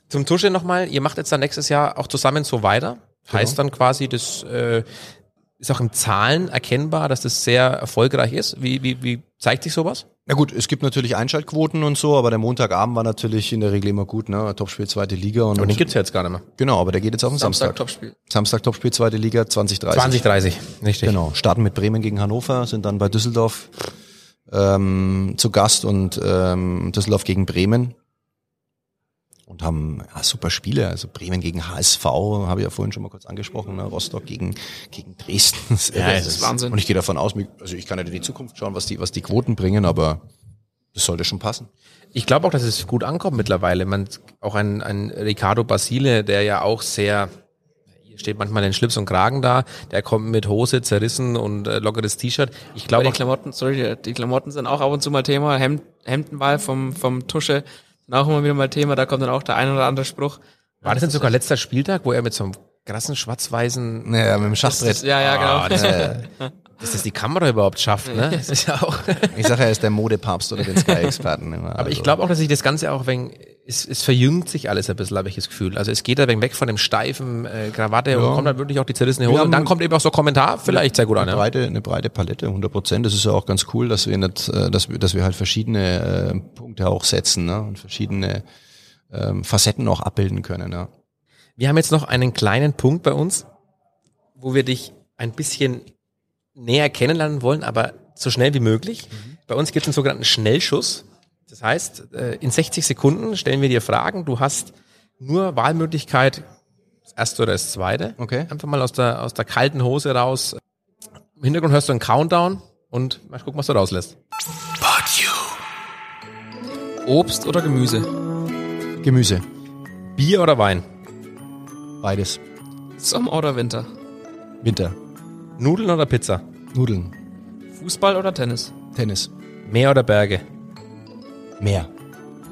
Zum Tusche nochmal. Ihr macht jetzt dann nächstes Jahr auch zusammen so weiter. Genau. Heißt dann quasi, das äh, ist auch im Zahlen erkennbar, dass das sehr erfolgreich ist. Wie wie wie Zeigt sich sowas? Na gut, es gibt natürlich Einschaltquoten und so, aber der Montagabend war natürlich in der Regel immer gut, ne? Topspiel zweite Liga. Und aber den gibt's ja jetzt gar nicht mehr. Genau, aber der geht jetzt auf den Samstag. Samstag Topspiel. Samstag Topspiel zweite Liga, zwanzig Uhr dreißig. zwanzig Uhr dreißig, richtig. Genau, starten mit Bremen gegen Hannover, sind dann bei Düsseldorf ähm, zu Gast und ähm, Düsseldorf gegen Bremen. Und haben ja, super Spiele, also Bremen gegen H S V, habe ich ja vorhin schon mal kurz angesprochen, ne? Rostock gegen gegen Dresden. Das ja, das ist Wahnsinn. Und ich gehe davon aus, also ich kann ja in die Zukunft schauen, was die was die Quoten bringen, aber das sollte schon passen. Ich glaube auch, dass es gut ankommt mittlerweile. Man, auch ein ein Ricardo Basile, der ja auch sehr steht manchmal in Schlips und Kragen da, der kommt mit Hose zerrissen und äh, lockeres T-Shirt. Ich glaube, die Klamotten, sorry, die Klamotten sind auch ab und zu mal Thema. Hemd, Hemdenwahl vom vom Tusche. Auch immer wieder mal Thema, da kommt dann auch der ein oder andere Spruch. War das denn sogar letzter Spieltag, wo er mit so einem krassen schwarz-weißen... Naja, mit dem Schachbrett. Das, ja, ja, genau. Oh, das, dass das die Kamera überhaupt schafft, ne? Das ist ja auch... Ich sage ja, er ist der Modepapst oder den Sky-Experten immer. Aber also. Ich glaube auch, dass sich das Ganze auch wegen... Es, es verjüngt sich alles ein bisschen, habe ich das Gefühl. Also es geht da wegen weg von dem steifen äh, Krawatte ja. Und kommt dann wirklich auch die zerrissene Hose. Und dann kommt eben auch so ein Kommentar, vielleicht sehr gut an. Eine, ja. breite, eine breite Palette, hundert Prozent. Das ist ja auch ganz cool, dass wir nicht, dass wir, dass wir halt verschiedene äh, Punkte auch setzen, ne? Und verschiedene ähm, Facetten auch abbilden können. Ja. Wir haben jetzt noch einen kleinen Punkt bei uns, wo wir dich ein bisschen näher kennenlernen wollen, aber so schnell wie möglich. Mhm. Bei uns gibt es einen sogenannten Schnellschuss. Das heißt, in sechzig Sekunden stellen wir dir Fragen. Du hast nur Wahlmöglichkeit, das erste oder das zweite. Okay. Einfach mal aus der, aus der kalten Hose raus. Im Hintergrund hörst du einen Countdown und mal gucken, was du rauslässt. Obst oder Gemüse? Gemüse. Bier oder Wein? Beides. Sommer oder Winter? Winter. Nudeln oder Pizza? Nudeln. Fußball oder Tennis? Tennis. Meer oder Berge? Meer.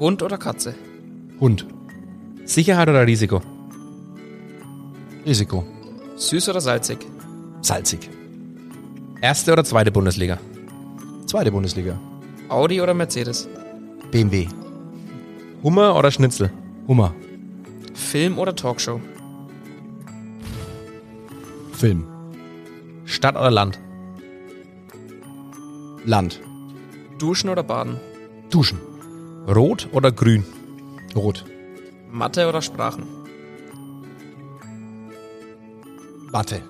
Hund oder Katze? Hund. Sicherheit oder Risiko? Risiko. Süß oder salzig? Salzig. Erste oder zweite Bundesliga? Zweite Bundesliga. Audi oder Mercedes? B M W. Hummer oder Schnitzel? Hummer. Film oder Talkshow? Film. Stadt oder Land? Land. Duschen oder Baden? Duschen. Rot oder grün? Rot. Mathe oder Sprachen? Mathe.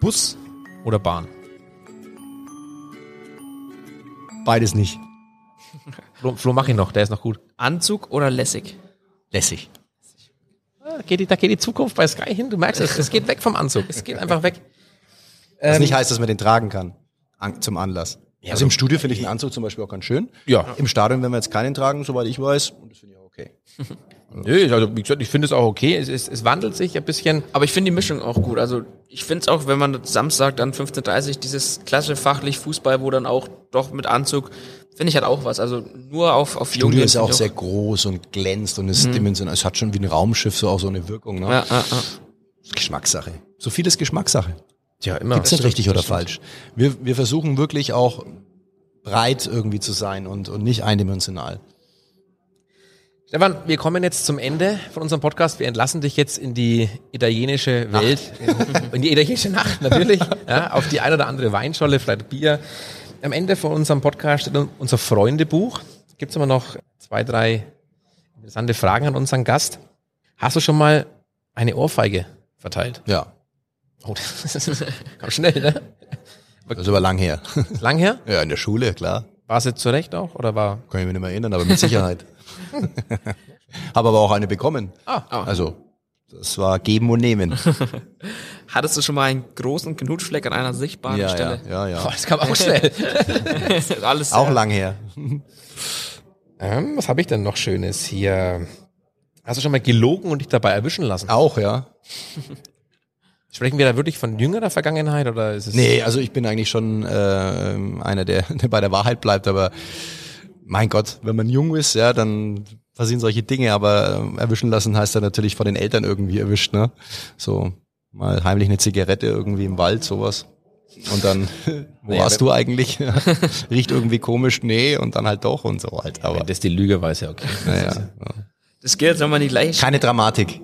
Bus oder Bahn? Beides nicht. Flo, Flo mach ihn noch, der ist noch gut. Anzug oder lässig? Lässig. Da geht die, da geht die Zukunft bei Sky hin, du merkst es. Es geht weg vom Anzug, es geht einfach weg. Was ähm, nicht heißt, dass man den tragen kann, an, zum Anlass. Ja, also im Studio finde ich einen Anzug zum Beispiel auch ganz schön. Ja. Im Stadion werden wir jetzt keinen tragen, soweit ich weiß. Und das finde ich auch okay. Nö, also wie gesagt, ich finde es auch okay. Es, es, es wandelt sich ein bisschen. Aber ich finde die Mischung auch gut. Also ich finde es auch, wenn man Samstag dann fünfzehn Uhr dreißig dieses klassische fachlich Fußball, wo dann auch doch mit Anzug, finde ich halt auch was. Also nur auf auf Studio ist auch sehr groß und glänzt und ist mhm. dimensional. Es hat schon wie ein Raumschiff so auch so eine Wirkung. Ne? Ja, ja, ja. Geschmackssache. So viel ist Geschmackssache. Tja, immer. Gibt's nicht richtig oder falsch. Wir, wir versuchen wirklich auch breit irgendwie zu sein und, und nicht eindimensional. Stefan, wir kommen jetzt zum Ende von unserem Podcast. Wir entlassen dich jetzt in die italienische Welt. In die italienische Nacht, natürlich. Ja, auf die ein oder andere Weinscholle, vielleicht Bier. Am Ende von unserem Podcast steht unser Freundebuch. Gibt's immer noch zwei, drei interessante Fragen an unseren Gast. Hast du schon mal eine Ohrfeige verteilt? Ja. Oh, das kam schnell, ne? Das ist aber lang her. Lang her? Ja, in der Schule, klar. War es jetzt zu Recht auch, oder war? Kann ich mich nicht mehr erinnern, aber mit Sicherheit. Habe aber auch eine bekommen. Ah, ah. Also, das war Geben und Nehmen. Hattest du schon mal einen großen Knutschfleck an einer sichtbaren ja, Stelle? Ja, ja, ja. Boah, das kam auch schnell. Das ist alles auch her. Lang her. Ähm, was habe ich denn noch Schönes hier? Hast du schon mal gelogen und dich dabei erwischen lassen? Auch, ja. Sprechen wir da wirklich von jüngerer Vergangenheit oder ist es? Nee, also ich bin eigentlich schon äh, einer, der, der bei der Wahrheit bleibt, aber mein Gott, wenn man jung ist, ja, dann passieren solche Dinge, aber äh, erwischen lassen heißt ja natürlich von den Eltern irgendwie erwischt, ne? So mal heimlich eine Zigarette irgendwie im Wald, sowas. Und dann, wo naja, warst du eigentlich? Riecht irgendwie komisch, nee, und dann halt doch und so halt. Aber das die Lüge weiß ja okay. Naja, das, ja. Ja. Das geht jetzt nochmal nicht leicht. Keine Dramatik.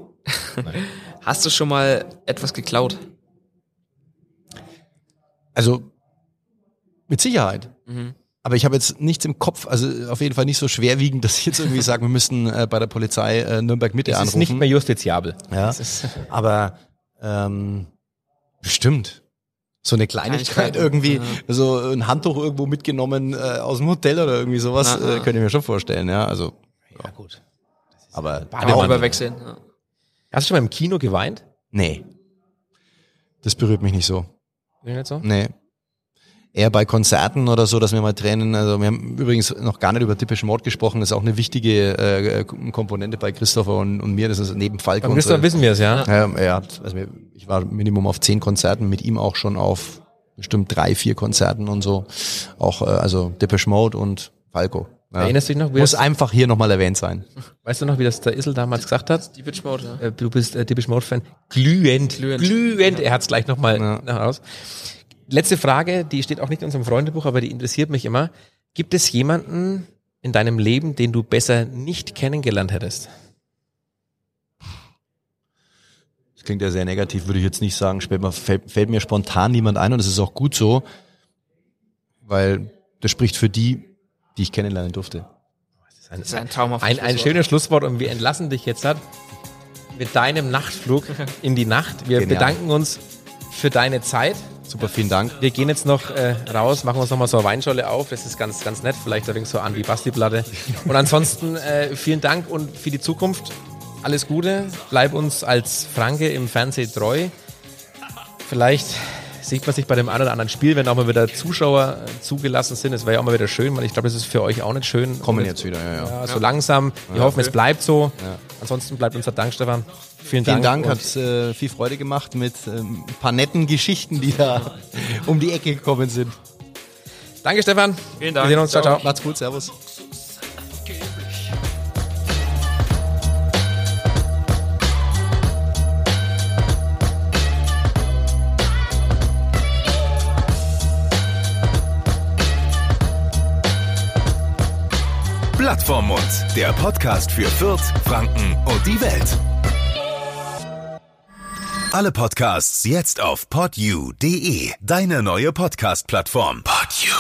Nein. Hast du schon mal etwas geklaut? Also, mit Sicherheit. Mhm. Aber ich habe jetzt nichts im Kopf, also auf jeden Fall nicht so schwerwiegend, dass ich jetzt irgendwie sage, wir müssen äh, bei der Polizei äh, Nürnberg-Mitte anrufen. Das ist nicht mehr justiziabel. Ja, ist, aber ähm, bestimmt. So eine Kleinigkeit irgendwie, ja. So ein Handtuch irgendwo mitgenommen äh, aus dem Hotel oder irgendwie sowas, na, na. Äh, könnte ich mir schon vorstellen. Ja, also ja, ja gut. Aber Badewanne überwechseln. Ja. Hast du schon mal im Kino geweint? Nee. Das berührt mich nicht so. Nicht so? Nee. Eher bei Konzerten oder so, dass wir mal Tränen, also wir haben übrigens noch gar nicht über Depeche Mode gesprochen, das ist auch eine wichtige äh, Komponente bei Christopher und, und mir, das ist neben Falk. Bei Christopher wissen wir es, ja. Äh, ja, also wir, ich war Minimum auf zehn Konzerten, mit ihm auch schon auf bestimmt drei, vier Konzerten und so. Auch, äh, also Depeche Mode und Falco. Ja. Erinnerst du dich noch? Wie Muss das, einfach hier nochmal erwähnt sein. Weißt du noch, wie das der Issel damals gesagt hat? Depeche Mode, ja. Du bist äh, Depeche Mode-Fan. Glühend, glühend, glühend. Ja. Er hat's gleich nochmal ja. heraus. Letzte Frage, die steht auch nicht in unserem Freundebuch, aber die interessiert mich immer. Gibt es jemanden in deinem Leben, den du besser nicht kennengelernt hättest? Das klingt ja sehr negativ, würde ich jetzt nicht sagen. Fällt mir spontan niemand ein und das ist auch gut so, weil das spricht für die, die ich kennenlernen durfte. Das ist ein, das ist ein traumhaftes Schlusswort. Ein schönes Schlusswort und wir entlassen dich jetzt mit deinem Nachtflug in die Nacht. Wir Genial. bedanken uns für deine Zeit. Super, vielen Dank. Wir gehen jetzt noch äh, raus, machen uns nochmal so eine Weinscholle auf. Das ist ganz, ganz nett. Vielleicht ein wenig so an wie Basti-Platte. Und ansonsten äh, vielen Dank und für die Zukunft alles Gute. Bleib uns als Franke im Fernsehen treu. Vielleicht sieht man sich bei dem einen oder anderen Spiel, wenn auch mal wieder Zuschauer zugelassen sind. Das wäre ja auch mal wieder schön, weil ich glaube, das ist für euch auch nicht schön. Kommen jetzt wieder, ja, ja. ja so ja. langsam. Wir ja, hoffen, okay. es bleibt so. Ja. Ansonsten bleibt uns der Dank, Stefan. Vielen Dank. Vielen Dank, Dank hat äh, viel Freude gemacht mit ähm, ein paar netten Geschichten, die da um die Ecke gekommen sind. Danke, Stefan. Vielen Dank. Wir sehen uns. Ciao, ciao. Macht's gut. Servus. Plattformmund, der Podcast für Fürth, Franken und die Welt. Alle Podcasts jetzt auf pod u punkt d e, deine neue Podcast-Plattform. Pod U.